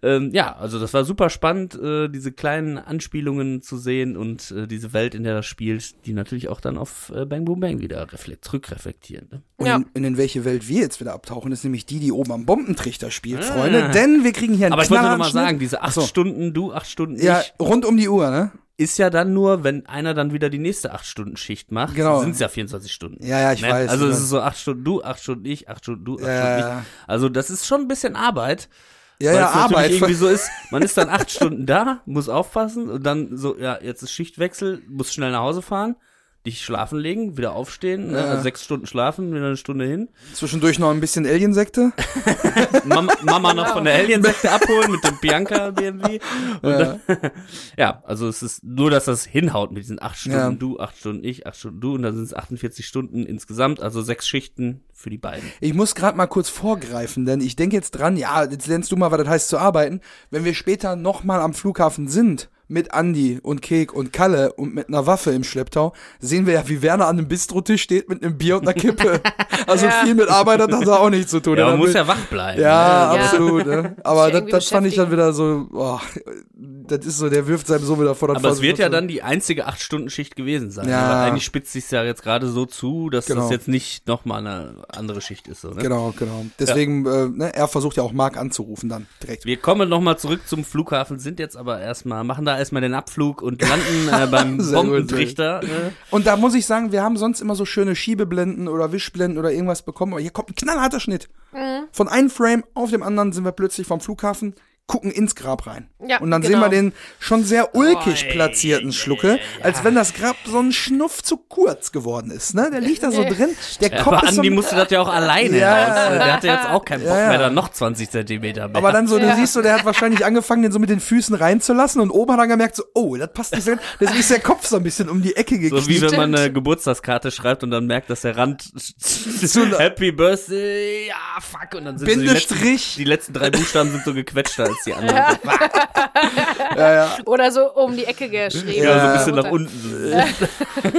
Also das war super spannend, diese kleinen Anspielungen zu sehen und diese Welt, in der das spielt, die natürlich auch dann auf Bang Boom Bang wieder zurückreflektieren. Ne? Und in welche Welt wir jetzt wieder abtauchen, ist nämlich die oben am Bombentrichter spielt, Freunde, denn wir kriegen hier einen Knallhand. Aber ich wollte noch mal sagen, diese 8 Stunden, 8 Stunden, ja, rund um die Uhr, ne? ist ja dann nur, wenn einer dann wieder die nächste 8-Stunden-Schicht macht, genau. Sind es ja 24 Stunden. Ja, ich weiß. Also es ist so 8 Stunden du, 8 Stunden ich, 8 Stunden du, 8 Stunden ich. Also das ist schon ein bisschen Arbeit. Ja, weil es Arbeit. Irgendwie so ist, man ist dann 8 Stunden da, muss aufpassen und dann so, ja, jetzt ist Schichtwechsel, muss schnell nach Hause fahren, dich schlafen legen, wieder aufstehen, ne? Also 6 Stunden schlafen, wieder eine Stunde hin. Zwischendurch noch ein bisschen Aliensekte. Mama noch von der Aliensekte abholen mit dem Pianka BMW. Und dann, ja, also es ist nur, dass das hinhaut mit diesen 8 Stunden du, 8 Stunden ich, 8 Stunden du und dann sind es 48 Stunden insgesamt, also 6 Schichten. Für die beiden. Ich muss gerade mal kurz vorgreifen, denn ich denke jetzt dran, ja, jetzt lernst du mal, was das heißt zu arbeiten. Wenn wir später nochmal am Flughafen sind, mit Andi und Kek und Kalle und mit einer Waffe im Schlepptau, sehen wir ja, wie Werner an einem Bistrotisch steht mit einem Bier und einer Kippe. Also viel mit Arbeit hat das auch nichts zu tun. Ja, man muss ja wach bleiben. Ja, ja. Absolut. Ne? Aber das fand ich dann wieder so, das ist so, der wirft seinem so wieder vor. Aber es wird ja dann die einzige 8-Stunden-Schicht gewesen sein. Ja. Eigentlich spitzt sich ja jetzt gerade so zu, dass das jetzt nicht nochmal eine andere Schicht ist. So, ne? Genau. Deswegen, er versucht ja auch Marc anzurufen dann direkt. Wir kommen nochmal zurück zum Flughafen, sind jetzt aber erstmal, machen da erstmal den Abflug und landen beim Bombentrichter. Und da muss ich sagen, wir haben sonst immer so schöne Schiebeblenden oder Wischblenden oder irgendwas bekommen, aber hier kommt ein knallharter Schnitt. Mhm. Von einem Frame auf dem anderen sind wir plötzlich vom Flughafen, gucken ins Grab rein. Ja, und dann sehen wir den schon sehr ulkig platzierten Schlucke, als wenn das Grab so ein Schnuff zu kurz geworden ist. Ne? Der liegt da so drin. Der Kopf aber Andi musste das ja auch alleine raus. Der hatte jetzt auch keinen Bock mehr, da noch 20 Zentimeter mehr. Aber dann so, du siehst, der hat wahrscheinlich angefangen, den so mit den Füßen reinzulassen und oben hat dann gemerkt, so, oh, das passt nicht so gut. Deswegen ist der Kopf so ein bisschen um die Ecke geknickt. So wie wenn man eine Geburtstagskarte schreibt und dann merkt, dass der Rand Happy Birthday, und dann sind die letzten 3 Buchstaben sind so gequetscht als die anderen. Oder so um die Ecke geschrieben. Ja, so ein bisschen nach unten.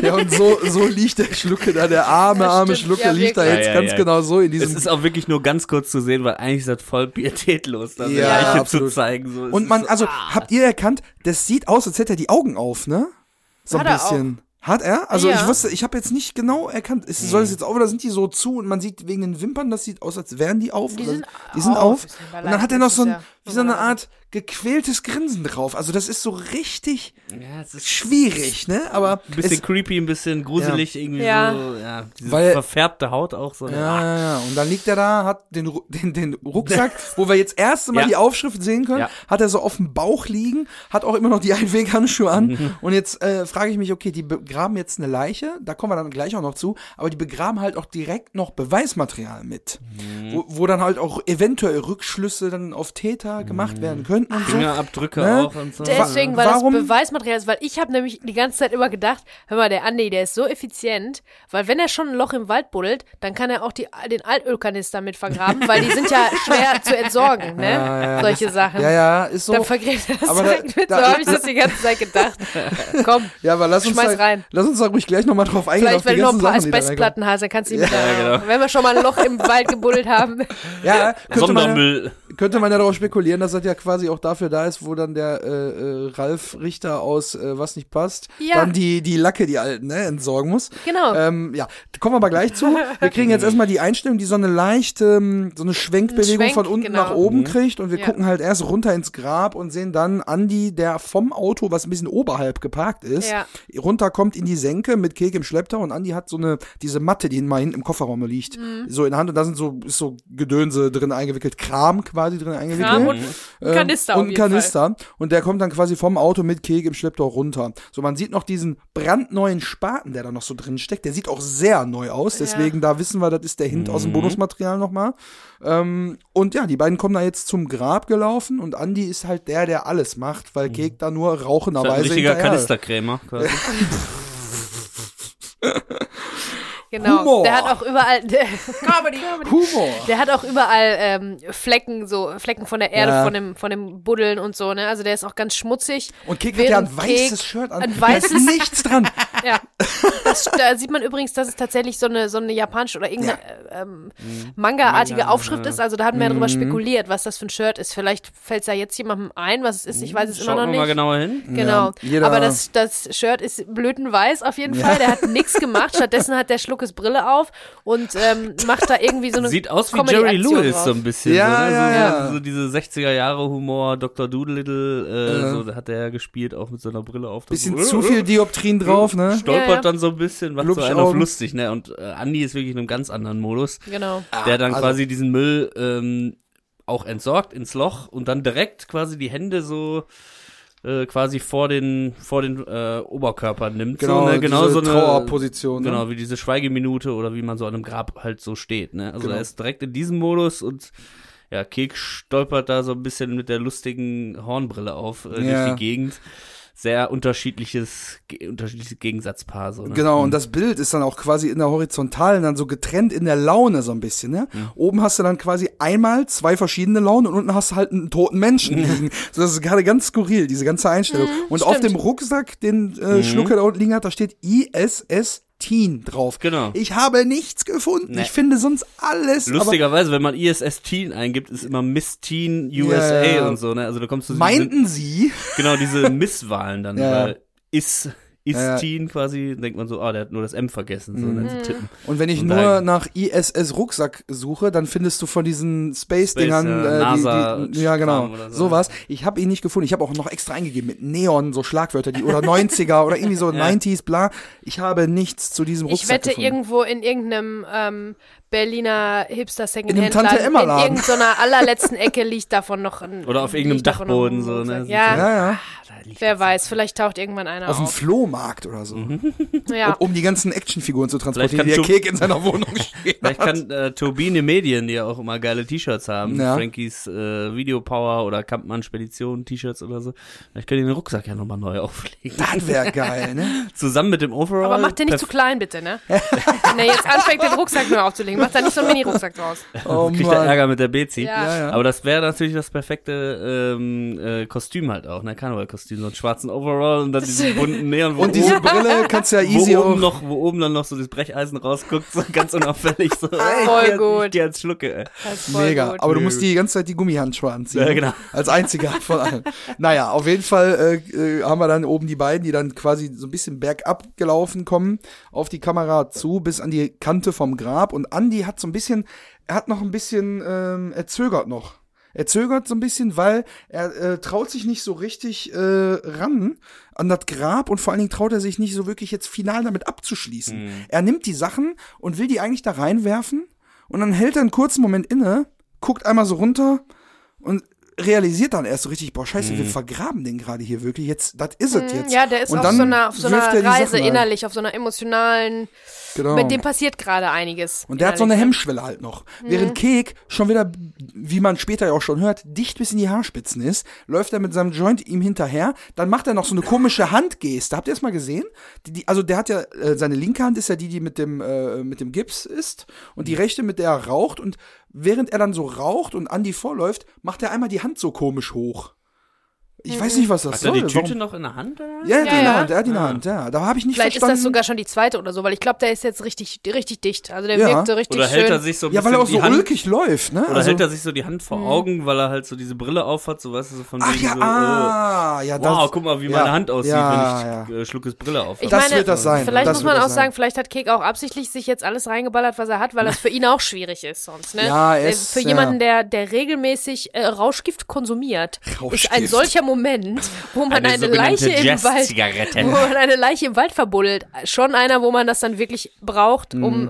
Ja, und so liegt der Schlucke da, der arme Schlucke liegt da jetzt ganz genau so in diesem... Es ist auch wirklich nur ganz kurz zu sehen, weil eigentlich ist das voll pietätlos, da eine Leiche zu zeigen. So, und man, habt ihr erkannt, das sieht aus, als hätte er die Augen auf, ne? So ein bisschen. Hat er? Also ich wusste, ich habe jetzt nicht genau erkannt, soll es jetzt auf oder sind die so zu und man sieht wegen den Wimpern, das sieht aus, als wären die auf. Die sind auf. Und dann hat er noch so ein, wie so eine Art gequältes Grinsen drauf. Also das ist so richtig schwierig, ne? Aber ein bisschen creepy, ein bisschen gruselig irgendwie so. Ja, diese verfärbte Haut auch so. Ja. Und dann liegt er da, hat den Rucksack, wo wir jetzt erste Mal die Aufschrift sehen können, hat er so auf dem Bauch liegen, hat auch immer noch die Einweghandschuhe an. Und jetzt frage ich mich, okay, die begraben jetzt eine Leiche, da kommen wir dann gleich auch noch zu, aber die begraben halt auch direkt noch Beweismaterial mit. Wo dann halt auch eventuell Rückschlüsse dann auf Täter gemacht werden können. Fingerabdrücke auch und so. Deswegen, weil das Beweismaterial ist, weil ich habe nämlich die ganze Zeit immer gedacht, hör mal, der Andi, der ist so effizient, weil wenn er schon ein Loch im Wald buddelt, dann kann er auch den Altölkanister mit vergraben, weil die sind ja schwer zu entsorgen, ne? Solche Sachen. Ja, ist so. Dann vergräbt er das direkt mit. So habe ich das die ganze Zeit gedacht. Komm, schmeiß rein. Lass uns da ruhig gleich nochmal drauf eingehen. Vielleicht, wenn du noch ein paar Asbestplatten hast, dann kannst du ihn wieder, wenn wir schon mal ein Loch im Wald gebuddelt haben. Ja, könnte man ja darauf spekulieren, dass das ja quasi auch dafür da ist, wo dann der Ralf Richter aus Was nicht passt, dann die Lacke, die alten, ne, entsorgen muss. Genau. Kommen wir aber gleich zu. Wir kriegen jetzt erstmal die Einstellung, die so eine leichte, so eine Schwenkbewegung von unten nach oben kriegt und wir gucken halt erst runter ins Grab und sehen dann Andi, der vom Auto, was ein bisschen oberhalb geparkt ist, runterkommt in die Senke mit Kek im Schlepptau und Andi hat so diese Matte, die mal hinten im Kofferraum liegt, so in der Hand und da ist so Gedönse drin eingewickelt, Kram quasi drin eingewickelt. Kram und und ein Kanister. Und der kommt dann quasi vom Auto mit Keg im Schlepptau runter. So, man sieht noch diesen brandneuen Spaten, der da noch so drin steckt. Der sieht auch sehr neu aus. Deswegen, da wissen wir, das ist der Hint aus dem Bonusmaterial nochmal. Und ja, die beiden kommen da jetzt zum Grab gelaufen. Und Andi ist halt der alles macht, weil Keg da nur rauchenderweise ist. Ein richtiger Kanisterkrämer. Genau, Humor. Der hat auch überall Comedy. Humor. Der hat auch überall Flecken von der Erde, von dem Buddeln und so, ne? Also der ist auch ganz schmutzig. Und Kek hat ja ein weißes Shirt an. Da ist nichts dran. Ja. Das, da sieht man übrigens, dass es tatsächlich so eine japanische oder irgendeine Manga-artige Aufschrift ist. Also da hatten wir ja drüber spekuliert, was das für ein Shirt ist. Vielleicht fällt es ja jetzt jemandem ein, was es ist. Ich weiß es immer noch nicht. Schaut mal genauer hin. Genau. Ja, aber das Shirt ist blötenweiß auf jeden Fall. Der hat nichts gemacht. Stattdessen hat der Schluckes Brille auf und macht da irgendwie so eine Sieht aus wie Jerry Lewis drauf. So ein bisschen. Ja, so, ne? So diese 60er-Jahre-Humor, Dr. Doolittle, so hat der gespielt, auch mit so einer Brille auf. Bisschen zu viel Dioptrien drauf, ne? Stolpert dann so ein bisschen, macht so einen auf lustig, ne? Und Andi ist wirklich in einem ganz anderen Modus. Genau. Der dann quasi diesen Müll auch entsorgt ins Loch und dann direkt quasi die Hände so quasi vor den Oberkörper nimmt. Genau, so, ne? Genau so eine Trauerposition. Genau, ne? Wie diese Schweigeminute oder wie man so an einem Grab halt so steht, ne? Also er ist direkt in diesem Modus und ja, Kek stolpert da so ein bisschen mit der lustigen Hornbrille auf durch die Gegend. Sehr unterschiedliches Gegensatzpaar. So, ne? Genau, und das Bild ist dann auch quasi in der Horizontalen dann so getrennt in der Laune so ein bisschen. Ne? Mhm. Oben hast du dann quasi einmal zwei verschiedene Launen und unten hast du halt einen toten Menschen liegen. So, das ist gerade ganz skurril, diese ganze Einstellung. Und stimmt. Auf dem Rucksack, den Schlucker da unten liegen hat, da steht ISS Teen drauf. Genau. Ich habe nichts gefunden. Nee. Ich finde sonst alles. Lustigerweise, wenn man ISS Teen eingibt, ist immer Miss Teen USA und so, ne? Also da kommst du Meinten Sie? Genau, diese Misswahlen dann. Weil ist Teen quasi, denkt man so, der hat nur das M vergessen. So, dann tippen. Und wenn ich nur nach ISS Rucksack suche, dann findest du von diesen Space-Dingern NASA die ja, genau, sowas. Ich habe ihn nicht gefunden. Ich habe auch noch extra eingegeben mit Neon, so Schlagwörter, die oder 90er oder irgendwie so 90s, bla. Ich habe nichts zu diesem Rucksack gefunden. Irgendwo in irgendeinem Berliner Hipster Secondhand-Laden, in irgendeiner allerletzten Ecke liegt davon noch ein oder auf irgendeinem Dachboden so, ne? Ja. Wer weiß, vielleicht taucht irgendwann einer auf. Auf dem Flohmarkt oder so. Ja. Um die ganzen Actionfiguren zu transportieren, die der Kek in seiner Wohnung stehen Vielleicht kann Turbine Medien, die ja auch immer geile T-Shirts haben, Frankies Videopower oder Kampmann-Spedition-T-Shirts oder so, vielleicht können die den Rucksack ja nochmal neu auflegen. Das wäre geil, ne? Zusammen mit dem Overall. Aber macht den nicht zu klein, bitte, ne? Wenn er jetzt anfängt, den Rucksack neu aufzulegen, macht da nicht so einen Mini-Rucksack draus. Oh, kriegt der Ärger mit der Bezi. Ja. Aber das wäre natürlich das perfekte Kostüm halt auch, ne? Karneval-Kostüm. So einen schwarzen Overall und dann diesen bunten Neon. Und diese Brille kannst du ja easy wo oben dann noch so das Brecheisen rausguckt, so ganz unauffällig. So, voll gut. Die als Schlucke, ey. Mega. Gut. Aber du musst die ganze Zeit die Gummihandschuhe anziehen. Ja, genau. Als einziger von allen. Naja, auf jeden Fall haben wir dann oben die beiden, die dann quasi so ein bisschen bergab gelaufen kommen, auf die Kamera zu, bis an die Kante vom Grab. Und Andi hat so ein bisschen, er zögert so ein bisschen, weil er traut sich nicht so richtig ran an das Grab und vor allen Dingen traut er sich nicht so wirklich jetzt final damit abzuschließen. Er nimmt die Sachen und will die eigentlich da reinwerfen und dann hält er einen kurzen Moment inne, guckt einmal so runter und realisiert dann erst so richtig, boah, scheiße, wir vergraben den gerade hier wirklich, jetzt, das ist es jetzt. Ja, der ist auf so einer Reise innerlich, auf so einer emotionalen. Genau. Mit dem passiert gerade einiges. Und der hat so eine Hemmschwelle halt noch. Während Kek schon wieder, wie man später ja auch schon hört, dicht bis in die Haarspitzen ist, läuft er mit seinem Joint ihm hinterher, dann macht er noch so eine komische Handgeste. Habt ihr das mal gesehen? Also der hat ja, seine linke Hand ist ja die mit dem Gips ist und die rechte, mit der er raucht, und während er dann so raucht und Andi vorläuft, macht er einmal die Hand so komisch hoch. Ich weiß nicht, was das soll. Hat er die Tüte noch in der Hand? Ja, die in der Hand, er hat die in der Hand, ja. Da habe ich nicht verstanden. Vielleicht ist das sogar schon die zweite oder so, weil ich glaube, der ist jetzt richtig dicht. Also der wirkt so richtig schön. Oder hält er sich so ein bisschen weil er auch so ulkig läuft, ne? Oder hält er sich so die Hand vor Augen, weil er halt so diese Brille aufhat, so, weißt du, so von wegen so, wow, guck mal, wie meine Hand aussieht, wenn ich Schluckes Brille aufhat. Ich meine, das wird das sein. Vielleicht muss man auch sagen, vielleicht hat Kek auch absichtlich sich jetzt alles reingeballert, was er hat, weil das für ihn auch schwierig ist sonst, ne? Ja, ist. Für jemanden, der regelmäßig Rauschgift konsumiert, ist ein solcher Moment, wo man eine Leiche im Wald verbuddelt, schon einer, wo man das dann wirklich braucht, um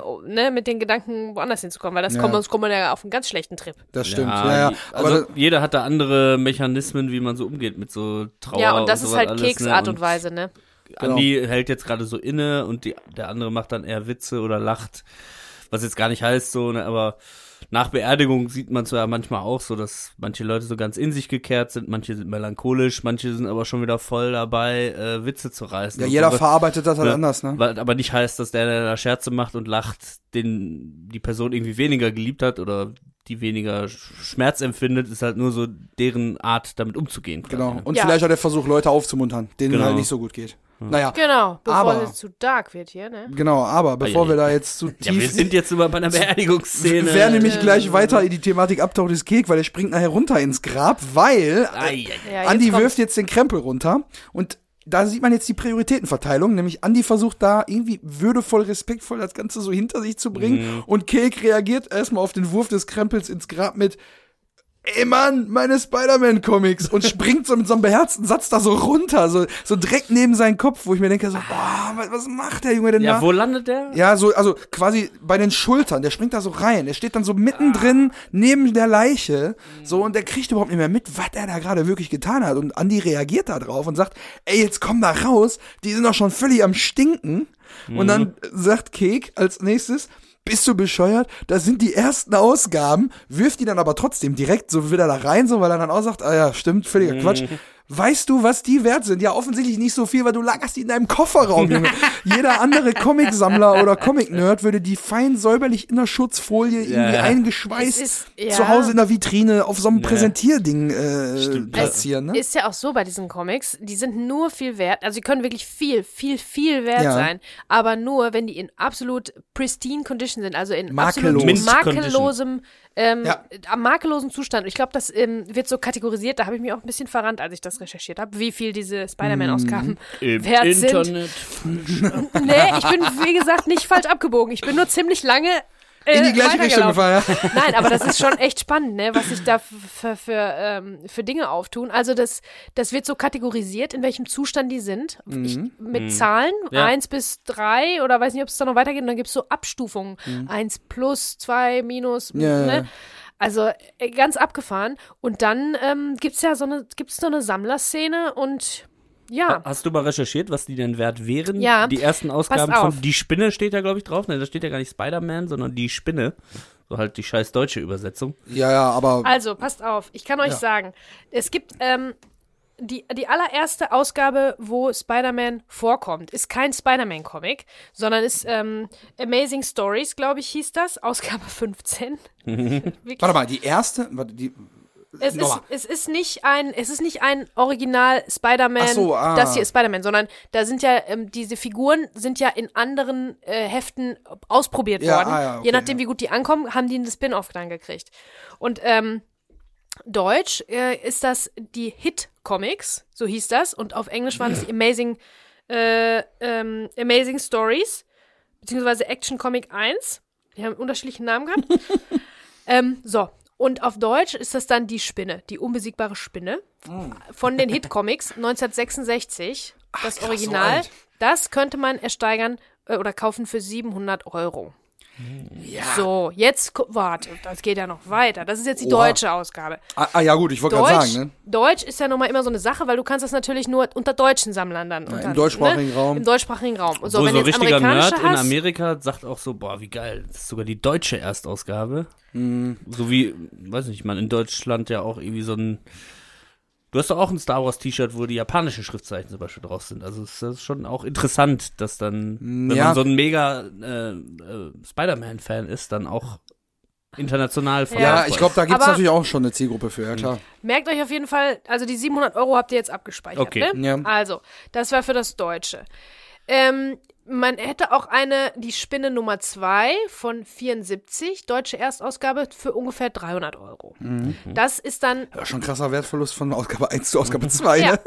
mit den Gedanken woanders hinzukommen, weil sonst kommt man ja auf einen ganz schlechten Trip. Das stimmt. Ja. Also jeder hat da andere Mechanismen, wie man so umgeht mit so Trauer. Ja, und das ist halt Keks Art und Weise, ne? Andi hält jetzt gerade so inne und der andere macht dann eher Witze oder lacht, was jetzt gar nicht heißt, so, ne, aber nach Beerdigung sieht man zwar manchmal auch so, dass manche Leute so ganz in sich gekehrt sind, manche sind melancholisch, manche sind aber schon wieder voll dabei, Witze zu reißen. Ja, jeder verarbeitet das halt anders, ne? Was aber nicht heißt, dass der da Scherze macht und lacht, die Person irgendwie weniger geliebt hat oder die weniger Schmerz empfindet, ist halt nur so deren Art, damit umzugehen. Genau, und vielleicht auch der Versuch, Leute aufzumuntern, denen halt nicht so gut geht. Naja. Genau, bevor es zu dark wird hier, ne? Genau, aber bevor wir da jetzt zu tief... Ja, wir sind jetzt immer bei einer Beerdigungsszene. Wer nämlich gleich weiter in die Thematik abtaucht, ist Kek, weil er springt nachher runter ins Grab, weil Andi wirft jetzt den Krempel runter und da sieht man jetzt die Prioritätenverteilung, nämlich Andi versucht da irgendwie würdevoll, respektvoll das Ganze so hinter sich zu bringen und Kek reagiert erstmal auf den Wurf des Krempels ins Grab mit: Ey Mann, meine Spider-Man-Comics, und springt so mit so einem beherzten Satz da so runter, so direkt neben seinen Kopf, wo ich mir denke so, boah, was macht der Junge denn da? Ja, wo landet der? Ja, so, also quasi bei den Schultern, der springt da so rein, der steht dann so mittendrin neben der Leiche, so, und der kriegt überhaupt nicht mehr mit, was er da gerade wirklich getan hat, und Andi reagiert da drauf und sagt, ey, jetzt komm da raus, die sind doch schon völlig am Stinken, und dann sagt Kek als nächstes: Bist du bescheuert? Das sind die ersten Ausgaben. Wirft die dann aber trotzdem direkt so wieder da rein, so, weil er dann auch sagt, ah ja, stimmt, völliger Quatsch. Weißt du, was die wert sind? Ja, offensichtlich nicht so viel, weil du lagerst die in deinem Kofferraum, Junge. Jeder andere Comicsammler oder Comic-Nerd würde die fein säuberlich in der Schutzfolie irgendwie eingeschweißt zu Hause in der Vitrine auf so einem Präsentierding platzieren. Ne? Ist ja auch so bei diesen Comics, die sind nur viel wert, also die können wirklich viel, viel, viel wert sein, aber nur, wenn die in absolut pristine Condition sind, also in absolut makellosem am makellosen Zustand. Ich glaube, das wird so kategorisiert, da habe ich mich auch ein bisschen verrannt, als ich das recherchiert habe, wie viel diese Spider-Man-Ausgaben wert sind. Internet. Nee, ich bin, wie gesagt, nicht falsch abgebogen. Ich bin nur ziemlich lange in die gleiche Richtung gefahren. Ja. Nein, aber das ist schon echt spannend, ne, was sich da für Dinge auftun. Also das wird so kategorisiert, in welchem Zustand die sind. Mit Zahlen, 1 bis 3 oder weiß nicht, ob es da noch weitergeht. Und dann gibt es so Abstufungen. 1+, 2-, ne? Also ganz abgefahren. Und dann gibt's so eine Sammlerszene und ja. Hast du mal recherchiert, was die denn wert wären? Ja. Die ersten Ausgaben von Die Spinne steht da, glaube ich, drauf. Ne, da steht ja gar nicht Spider-Man, sondern Die Spinne. So halt die scheiß deutsche Übersetzung. Ja, aber... Also, passt auf. Ich kann euch sagen, es gibt... Die allererste Ausgabe, wo Spider-Man vorkommt, ist kein Spider-Man-Comic, sondern ist Amazing Stories, glaube ich, hieß das. Ausgabe 15. Warte mal, die erste? Es ist nicht ein Original Spider-Man, das hier ist Spider-Man, sondern da sind ja, diese Figuren sind ja in anderen Heften ausprobiert worden. Je nachdem, wie gut die ankommen, haben die einen Spin-Off dann gekriegt. Und Deutsch ist das die Hit-Comics, so hieß das. Und auf Englisch waren es die Amazing Stories, beziehungsweise Action Comic 1. Die haben unterschiedlichen Namen gehabt. Und auf Deutsch ist das dann Die Spinne, die unbesiegbare Spinne von den Hit-Comics 1966, das Original. So, das könnte man ersteigern oder kaufen für 700 €. Ja. So, jetzt, warte, das geht ja noch weiter. Das ist jetzt die deutsche Ausgabe. Ja gut, ich wollte gerade sagen, ne? Deutsch ist ja nochmal immer so eine Sache, weil du kannst das natürlich nur unter deutschen Sammlern dann. Im deutschsprachigen Raum. Im deutschsprachigen Raum. Und so, wenn so ein richtiger Nerd in Amerika sagt auch so, boah, wie geil, das ist sogar die deutsche Erstausgabe. Mhm. So wie, weiß nicht, man in Deutschland ja auch irgendwie so ein... Du hast doch auch ein Star Wars T-Shirt, wo die japanischen Schriftzeichen zum Beispiel drauf sind. Also ist das schon auch interessant, dass dann, wenn man so ein mega Spider-Man-Fan ist, dann auch international von ich glaube, da gibt es natürlich auch schon eine Zielgruppe für, ja klar. Merkt euch auf jeden Fall, also die 700 € habt ihr jetzt abgespeichert, ne? Ja. Also, das war für das Deutsche. Man hätte auch die Spinne Nummer 2 von 74, deutsche Erstausgabe, für ungefähr 300 €. Mhm. Das ist dann... Ja, schon ein krasser Wertverlust von Ausgabe 1 zu Ausgabe 2, ne? Ja.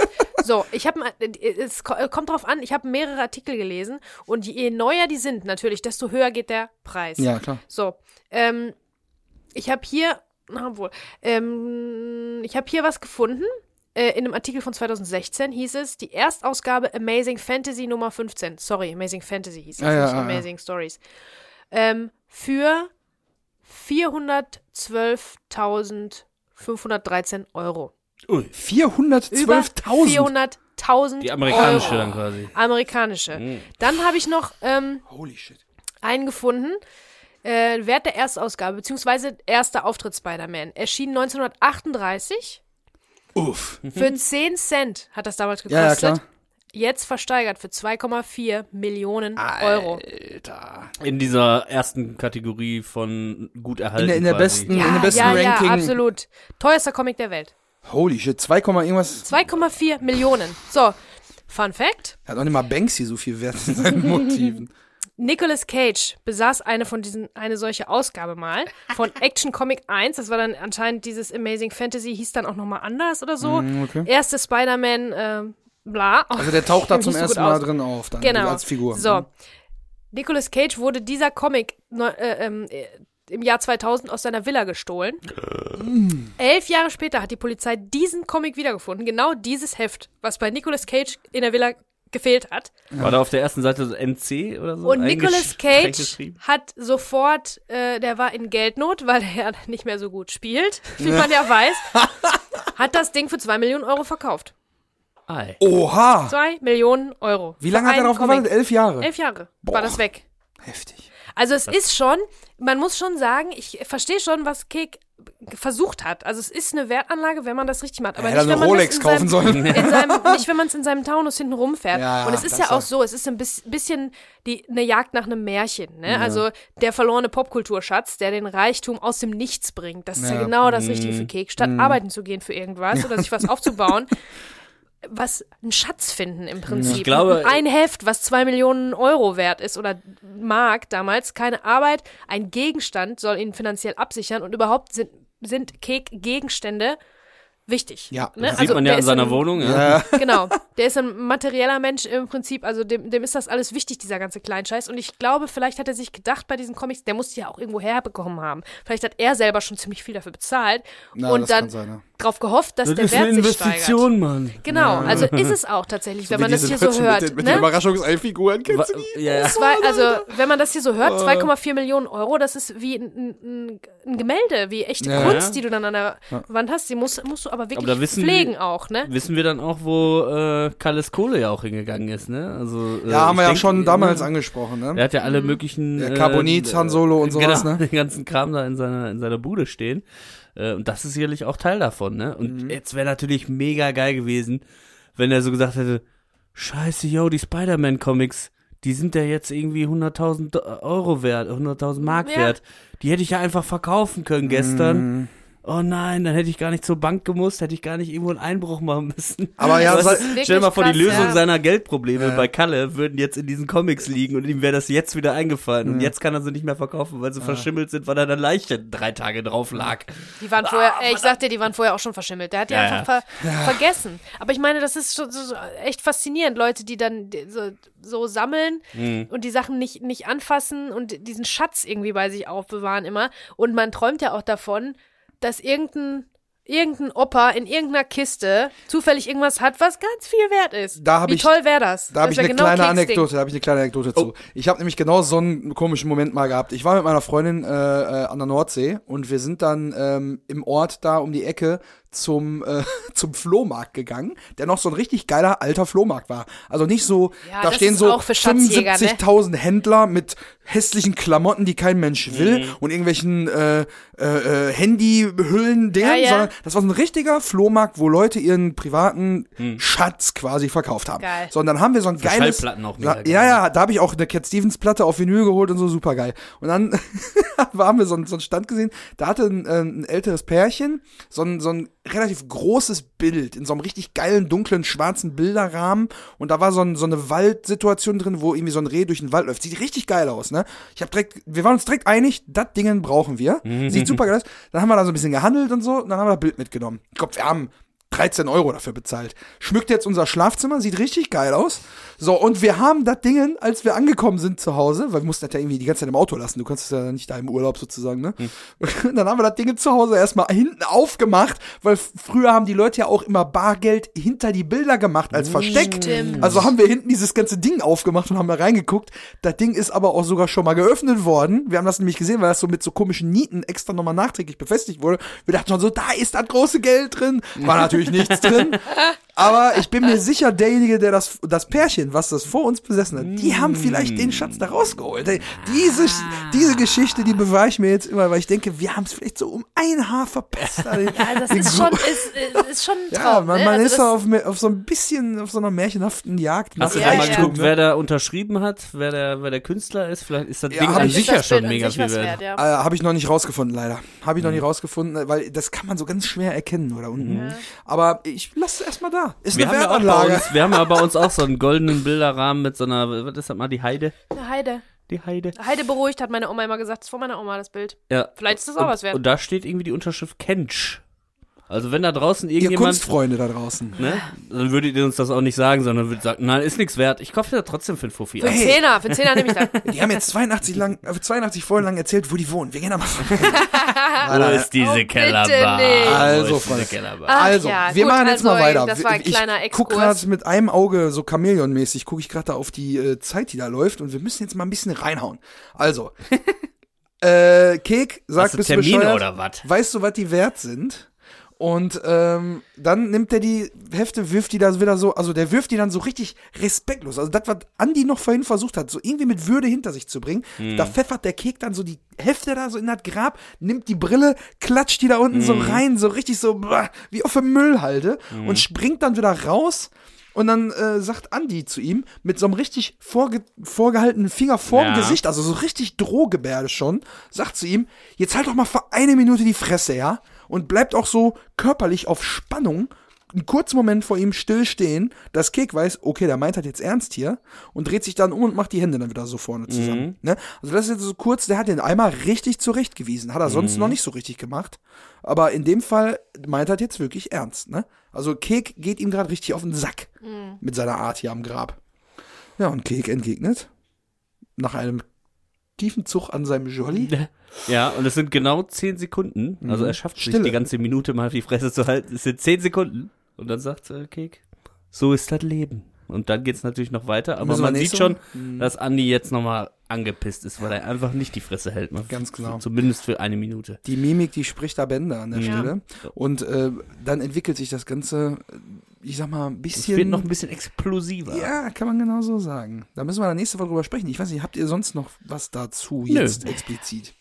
So, es kommt drauf an, ich habe mehrere Artikel gelesen und je neuer die sind natürlich, desto höher geht der Preis. Ja, klar. So, ich habe hier, was gefunden. In einem Artikel von 2016 hieß es, die Erstausgabe Amazing Fantasy Nummer 15. Sorry, Amazing Fantasy hieß es, Amazing Stories. Für 412.513 €. 412.000? 400.000 €. Die amerikanische dann quasi. Amerikanische. Mhm. Dann habe ich noch einen gefunden. Wert der Erstausgabe, beziehungsweise erster Auftritt Spider-Man. Erschien 1938. Uff. Für 10 Cent hat das damals gekostet. Ja, klar. Jetzt versteigert für 2,4 Millionen Euro. Alter. In dieser ersten Kategorie von gut erhalten. In der besten Ranking. Ja, absolut. Teuerster Comic der Welt. Holy shit, 2,4 Millionen. So, Fun Fact. Hat auch nicht mal Banksy so viel Wert in seinen Motiven. Nicolas Cage besaß eine solche Ausgabe mal von Action Comic 1. Das war dann anscheinend dieses Amazing Fantasy, hieß dann auch nochmal anders oder so. Okay. Erste Spider-Man, bla. Also der taucht da zum ersten Mal drin auf, dann genau. Als Figur. So. Nicolas Cage wurde dieser Comic im Jahr 2000 aus seiner Villa gestohlen. 11 Jahre später hat die Polizei diesen Comic wiedergefunden. Genau dieses Heft, was bei Nicolas Cage in der Villa gefehlt hat. War da auf der ersten Seite so MC oder so? Und Nicolas Cage hat sofort, der war in Geldnot, weil er nicht mehr so gut spielt, wie man ja weiß, hat das Ding für 2 Millionen Euro verkauft. Ei. Oha! 2 Millionen Euro. Wie lange hat er darauf gewartet? 11 Jahre? 11 Jahre. Boah. War das weg. Heftig. Also es ist schon, man muss schon sagen, ich verstehe schon, was Cake versucht hat. Also es ist eine Wertanlage, wenn man das richtig macht. Aber nicht, wenn man Rolex kaufen sollen. Nicht, wenn man es in seinem Taunus hinten rumfährt. Ja, und es ist ja auch so, es ist ein bisschen eine Jagd nach einem Märchen. Ne? Ja. Also der verlorene Popkulturschatz, der den Reichtum aus dem Nichts bringt. Das ist ja genau das Richtige für Cake. Statt arbeiten zu gehen für irgendwas oder sich was aufzubauen, was einen Schatz finden im Prinzip. Ich glaube, ein Heft, was 2 Millionen Euro wert ist oder Mark damals, keine Arbeit, ein Gegenstand soll ihn finanziell absichern und überhaupt sind Gegenstände wichtig. Ja, ne? Das sieht man ja in seiner Wohnung. Ja. Genau, der ist ein materieller Mensch im Prinzip, also dem ist das alles wichtig, dieser ganze Kleinscheiß. Und ich glaube, vielleicht hat er sich gedacht bei diesen Comics, der muss die ja auch irgendwo herbekommen haben. Vielleicht hat er selber schon ziemlich viel dafür bezahlt und dann drauf gehofft, dass der Wert sich steigert. Das ist eine Investition, Mann. Genau, also ist es auch tatsächlich, so wenn man das hier so hört. Mit den Überraschungsei-Figuren, kennst du die? Yeah. Also, wenn man das hier so hört, 2,4 Millionen Euro, das ist wie ein Gemälde, wie echte Kunst, die du dann an der Wand hast. Die musst du aber wirklich pflegen auch, ne? Wissen wir dann auch, wo Kalles Kohle ja auch hingegangen ist, ne? Also, haben wir ja schon damals angesprochen, ne? Er hat ja alle möglichen Carbonit, Han Solo und sowas, ne? Den ganzen Kram da in seiner Bude stehen. Und das ist sicherlich auch Teil davon, ne? Und jetzt wäre natürlich mega geil gewesen, wenn er so gesagt hätte, scheiße, yo, die Spider-Man-Comics, die sind ja jetzt irgendwie 100.000 Euro wert, 100.000 Mark wert. Die hätte ich ja einfach verkaufen können gestern. Oh nein, dann hätte ich gar nicht zur Bank gemusst, hätte ich gar nicht irgendwo einen Einbruch machen müssen. Aber ja, stell dir mal vor, die Lösung seiner Geldprobleme bei Kalle würden jetzt in diesen Comics liegen und ihm wäre das jetzt wieder eingefallen. Und jetzt kann er sie nicht mehr verkaufen, weil sie verschimmelt sind, weil da eine Leiche 3 Tage drauf lag. Die waren vorher, ich sag dir, die waren vorher auch schon verschimmelt. Der hat die einfach vergessen. Aber ich meine, das ist schon so echt faszinierend. Leute, die dann so sammeln und die Sachen nicht anfassen und diesen Schatz irgendwie bei sich aufbewahren immer. Und man träumt ja auch davon, dass irgendein Opa in irgendeiner Kiste zufällig irgendwas hat, was ganz viel wert ist. Wie toll wäre das? Da habe ich eine kleine Anekdote zu. Ich habe nämlich genau so einen komischen Moment mal gehabt. Ich war mit meiner Freundin an der Nordsee und wir sind dann im Ort da um die Ecke zum Flohmarkt gegangen, der noch so ein richtig geiler alter Flohmarkt war. Also nicht so, da stehen so 75.000 Händler mit hässlichen Klamotten, die kein Mensch will und irgendwelchen Handyhüllen-Dingern, sondern das war so ein richtiger Flohmarkt, wo Leute ihren privaten Schatz quasi verkauft haben. Geil. So, und dann haben wir so ein geiles... Schallplatten auch mega geil. Ja, da habe ich auch eine Cat Stevens-Platte auf Vinyl geholt und so, super geil. Und dann haben wir so einen Stand gesehen, da hatte ein älteres Pärchen so ein relativ großes Bild in so einem richtig geilen, dunklen, schwarzen Bilderrahmen und da war so eine Waldsituation drin, wo irgendwie so ein Reh durch den Wald läuft. Sieht richtig geil aus, ne? Wir waren uns direkt einig, das Ding brauchen wir. Sieht super geil aus. Dann haben wir da so ein bisschen gehandelt und so und dann haben wir das Bild mitgenommen. Ich glaube, wir haben 13 Euro dafür bezahlt. Schmückt jetzt unser Schlafzimmer, sieht richtig geil aus. So, und wir haben das Ding, als wir angekommen sind zu Hause, weil wir mussten das ja irgendwie die ganze Zeit im Auto lassen, du kannst es ja nicht da im Urlaub sozusagen, ne? Dann haben wir das Ding zu Hause erstmal hinten aufgemacht, weil früher haben die Leute ja auch immer Bargeld hinter die Bilder gemacht, als versteckt. Also haben wir hinten dieses ganze Ding aufgemacht und haben da reingeguckt. Das Ding ist aber auch sogar schon mal geöffnet worden. Wir haben das nämlich gesehen, weil das so mit so komischen Nieten extra nochmal nachträglich befestigt wurde. Wir dachten schon so, da ist das große Geld drin. War natürlich nichts drin, aber ich bin mir sicher, derjenige, der das Pärchen, was das vor uns besessen hat, die haben vielleicht den Schatz da rausgeholt. Diese Geschichte, die bewahre ich mir jetzt immer, weil ich denke, wir haben es vielleicht so um ein Haar verpasst. Das ist schon ein Traum. Ja, man also ist ja auf so einer märchenhaften Jagd. Hast du mal geguckt, wer da unterschrieben hat, wer der Künstler ist? Vielleicht ist das Ding an sich ja schon mega viel wert. Habe ich noch nicht rausgefunden, leider. Habe ich noch nicht rausgefunden, weil das kann man so ganz schwer erkennen, oder unten. Aber ich lasse es erstmal da. Ja, ist eine Wertanlage. Wir haben ja bei uns auch so einen goldenen Bilderrahmen mit so einer, was ist das mal, die Heide? Eine Heide. Die Heide. Heide beruhigt, hat meine Oma immer gesagt. Das ist von meiner Oma, das Bild. Ja. Vielleicht ist das auch was wert. Und da steht irgendwie die Unterschrift Kensch. Also wenn da draußen irgendjemand... Ihr Kunstfreunde da draußen. Ne? Dann würdet ihr uns das auch nicht sagen, sondern würdet sagen, nein, ist nichts wert. Ich kaufe das trotzdem für einen Fuffi. Hey. Für einen Zehner nehme ich das. Die haben jetzt 82 Folgen lang erzählt, wo die wohnen. Wir gehen da mal von. Wo ist diese Kellerbar? Also, Freunde. Wir machen jetzt mal weiter. Das war ein kleiner Exkurs. Ich gucke gerade mit einem Auge, so Chamäleon-mäßig, gucke ich gerade da auf die Zeit, die da läuft. Und wir müssen jetzt mal ein bisschen reinhauen. Also, Kek sagt, bist du bescheuert? Oder was? Weißt du, was die wert sind? Und dann nimmt er die Hefte, wirft die da wieder so, also der wirft die dann so richtig respektlos. Also das, was Andi noch vorhin versucht hat, so irgendwie mit Würde hinter sich zu bringen, da pfeffert der Kek dann so die Hefte da so in das Grab, nimmt die Brille, klatscht die da unten so rein, so richtig so wie auf der Müllhalde und springt dann wieder raus. Und dann sagt Andi zu ihm mit so einem richtig vorgehaltenen Finger vorm Gesicht, also so richtig Drohgebärde schon, sagt zu ihm, jetzt halt doch mal für eine Minute die Fresse, ja? Und bleibt auch so körperlich auf Spannung einen kurzen Moment vor ihm still stehen, dass Kek weiß, okay, der meint halt jetzt ernst hier, und dreht sich dann um und macht die Hände dann wieder so vorne zusammen. Ne? Also das ist jetzt so kurz, der hat den einmal richtig zurechtgewiesen, hat er sonst noch nicht so richtig gemacht, aber in dem Fall meint er jetzt wirklich ernst. Ne? Also Kek geht ihm gerade richtig auf den Sack mit seiner Art hier am Grab. Ja, und Kek entgegnet nach einem tiefen Zug an seinem Jolly. Ja, und es sind genau 10 Sekunden. Also er schafft es nicht, die ganze Minute mal auf die Fresse zu halten. Es sind 10 Sekunden. Und dann sagt Kek, so ist das Leben. Und dann geht es natürlich noch weiter. Aber man sieht schon, dass Andi jetzt nochmal angepisst ist, weil er einfach nicht die Fresse hält. Ganz genau. Zumindest für eine Minute. Die Mimik, die spricht da Bände an der Stelle. Und dann entwickelt sich das Ganze, ich sag mal, ein bisschen... Es wird noch ein bisschen explosiver. Ja, kann man genau so sagen. Da müssen wir in der nächsten Woche drüber sprechen. Ich weiß nicht, habt ihr sonst noch was dazu jetzt explizit?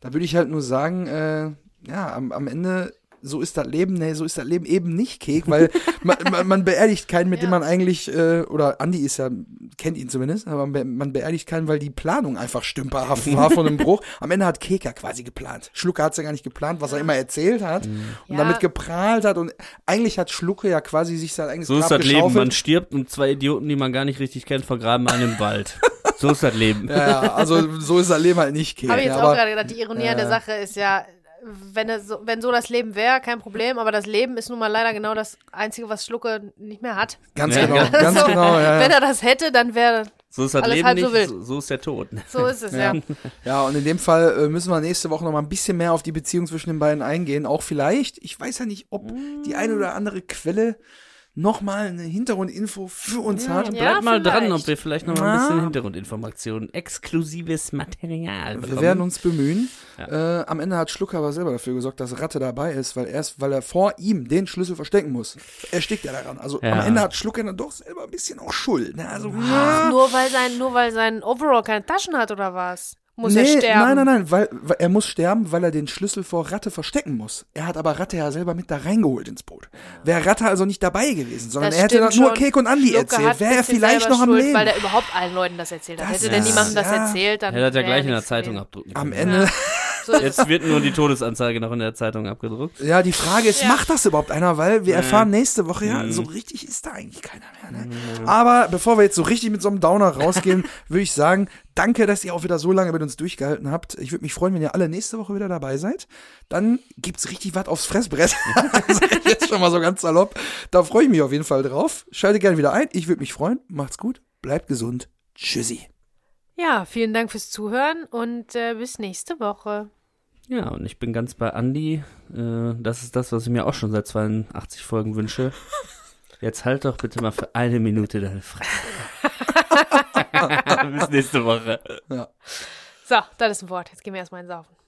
Da würde ich halt nur sagen, am Ende... So ist das Leben, so ist das Leben eben nicht, Kek, weil man beerdigt keinen, mit dem man eigentlich, oder Andi ist ja, kennt ihn zumindest, aber man beerdigt keinen, weil die Planung einfach stümperhaft war von einem Bruch. Am Ende hat Kek ja quasi geplant. Schlucke hat es ja gar nicht geplant, was er immer erzählt hat und damit geprahlt hat, und eigentlich hat Schlucke ja quasi sich sein eigenes Grab geschaufelt. So ist das Leben, man stirbt und zwei Idioten, die man gar nicht richtig kennt, vergraben einen im Wald. So ist das Leben. Ja, also so ist das Leben halt nicht, Kek. Habe ich jetzt auch gerade gedacht, die Ironie an der Sache ist ja... Wenn so das Leben wäre, kein Problem, aber das Leben ist nun mal leider genau das Einzige, was Schlucke nicht mehr hat. Ganz genau. Ja. Wenn er das hätte, dann wäre so ist das alles Leben halb nicht, so wild. So ist der Tod. So ist es, ja. Ja, und in dem Fall müssen wir nächste Woche noch mal ein bisschen mehr auf die Beziehung zwischen den beiden eingehen. Auch vielleicht, ich weiß ja nicht, ob die eine oder andere Quelle nochmal eine Hintergrundinfo für uns hat. Bleibt mal dran, ob wir vielleicht nochmal ein bisschen Hintergrundinformationen, exklusives Material bekommen. Wir werden uns bemühen. Ja. Am Ende hat Schlucker aber selber dafür gesorgt, dass Ratte dabei ist, weil er vor ihm den Schlüssel verstecken muss. Erstickt er daran. Also am Ende hat Schlucker dann doch selber ein bisschen auch Schuld. Also, nur weil sein Overall keine Taschen hat oder was? Muss er sterben? Nein, weil er muss sterben, weil er den Schlüssel vor Ratte verstecken muss. Er hat aber Ratte ja selber mit da reingeholt ins Boot. Wäre Ratte also nicht dabei gewesen, sondern er hätte dann nur Kek und Andi erzählt, wäre er vielleicht noch am Leben. Weil er überhaupt allen Leuten das erzählt hat. Hätte denn niemandem das erzählt, dann... Er hat ja gleich in der Zeitung abdrucken können. Am Ende... Jetzt wird nur die Todesanzeige noch in der Zeitung abgedruckt. Ja, die Frage ist, macht das überhaupt einer? Weil wir erfahren nächste Woche, so richtig ist da eigentlich keiner mehr. Ne? Aber bevor wir jetzt so richtig mit so einem Downer rausgehen, würde ich sagen, danke, dass ihr auch wieder so lange mit uns durchgehalten habt. Ich würde mich freuen, wenn ihr alle nächste Woche wieder dabei seid. Dann gibt's richtig was aufs Fressbrett. Das ist jetzt schon mal so ganz salopp. Da freue ich mich auf jeden Fall drauf. Schaltet gerne wieder ein. Ich würde mich freuen. Macht's gut. Bleibt gesund. Tschüssi. Ja, vielen Dank fürs Zuhören und bis nächste Woche. Ja, und ich bin ganz bei Andi. Das ist das, was ich mir auch schon seit 82 Folgen wünsche. Jetzt halt doch bitte mal für eine Minute deine Fresse. Bis nächste Woche. Ja. So, das ist ein Wort. Jetzt gehen wir erstmal ins Saufen.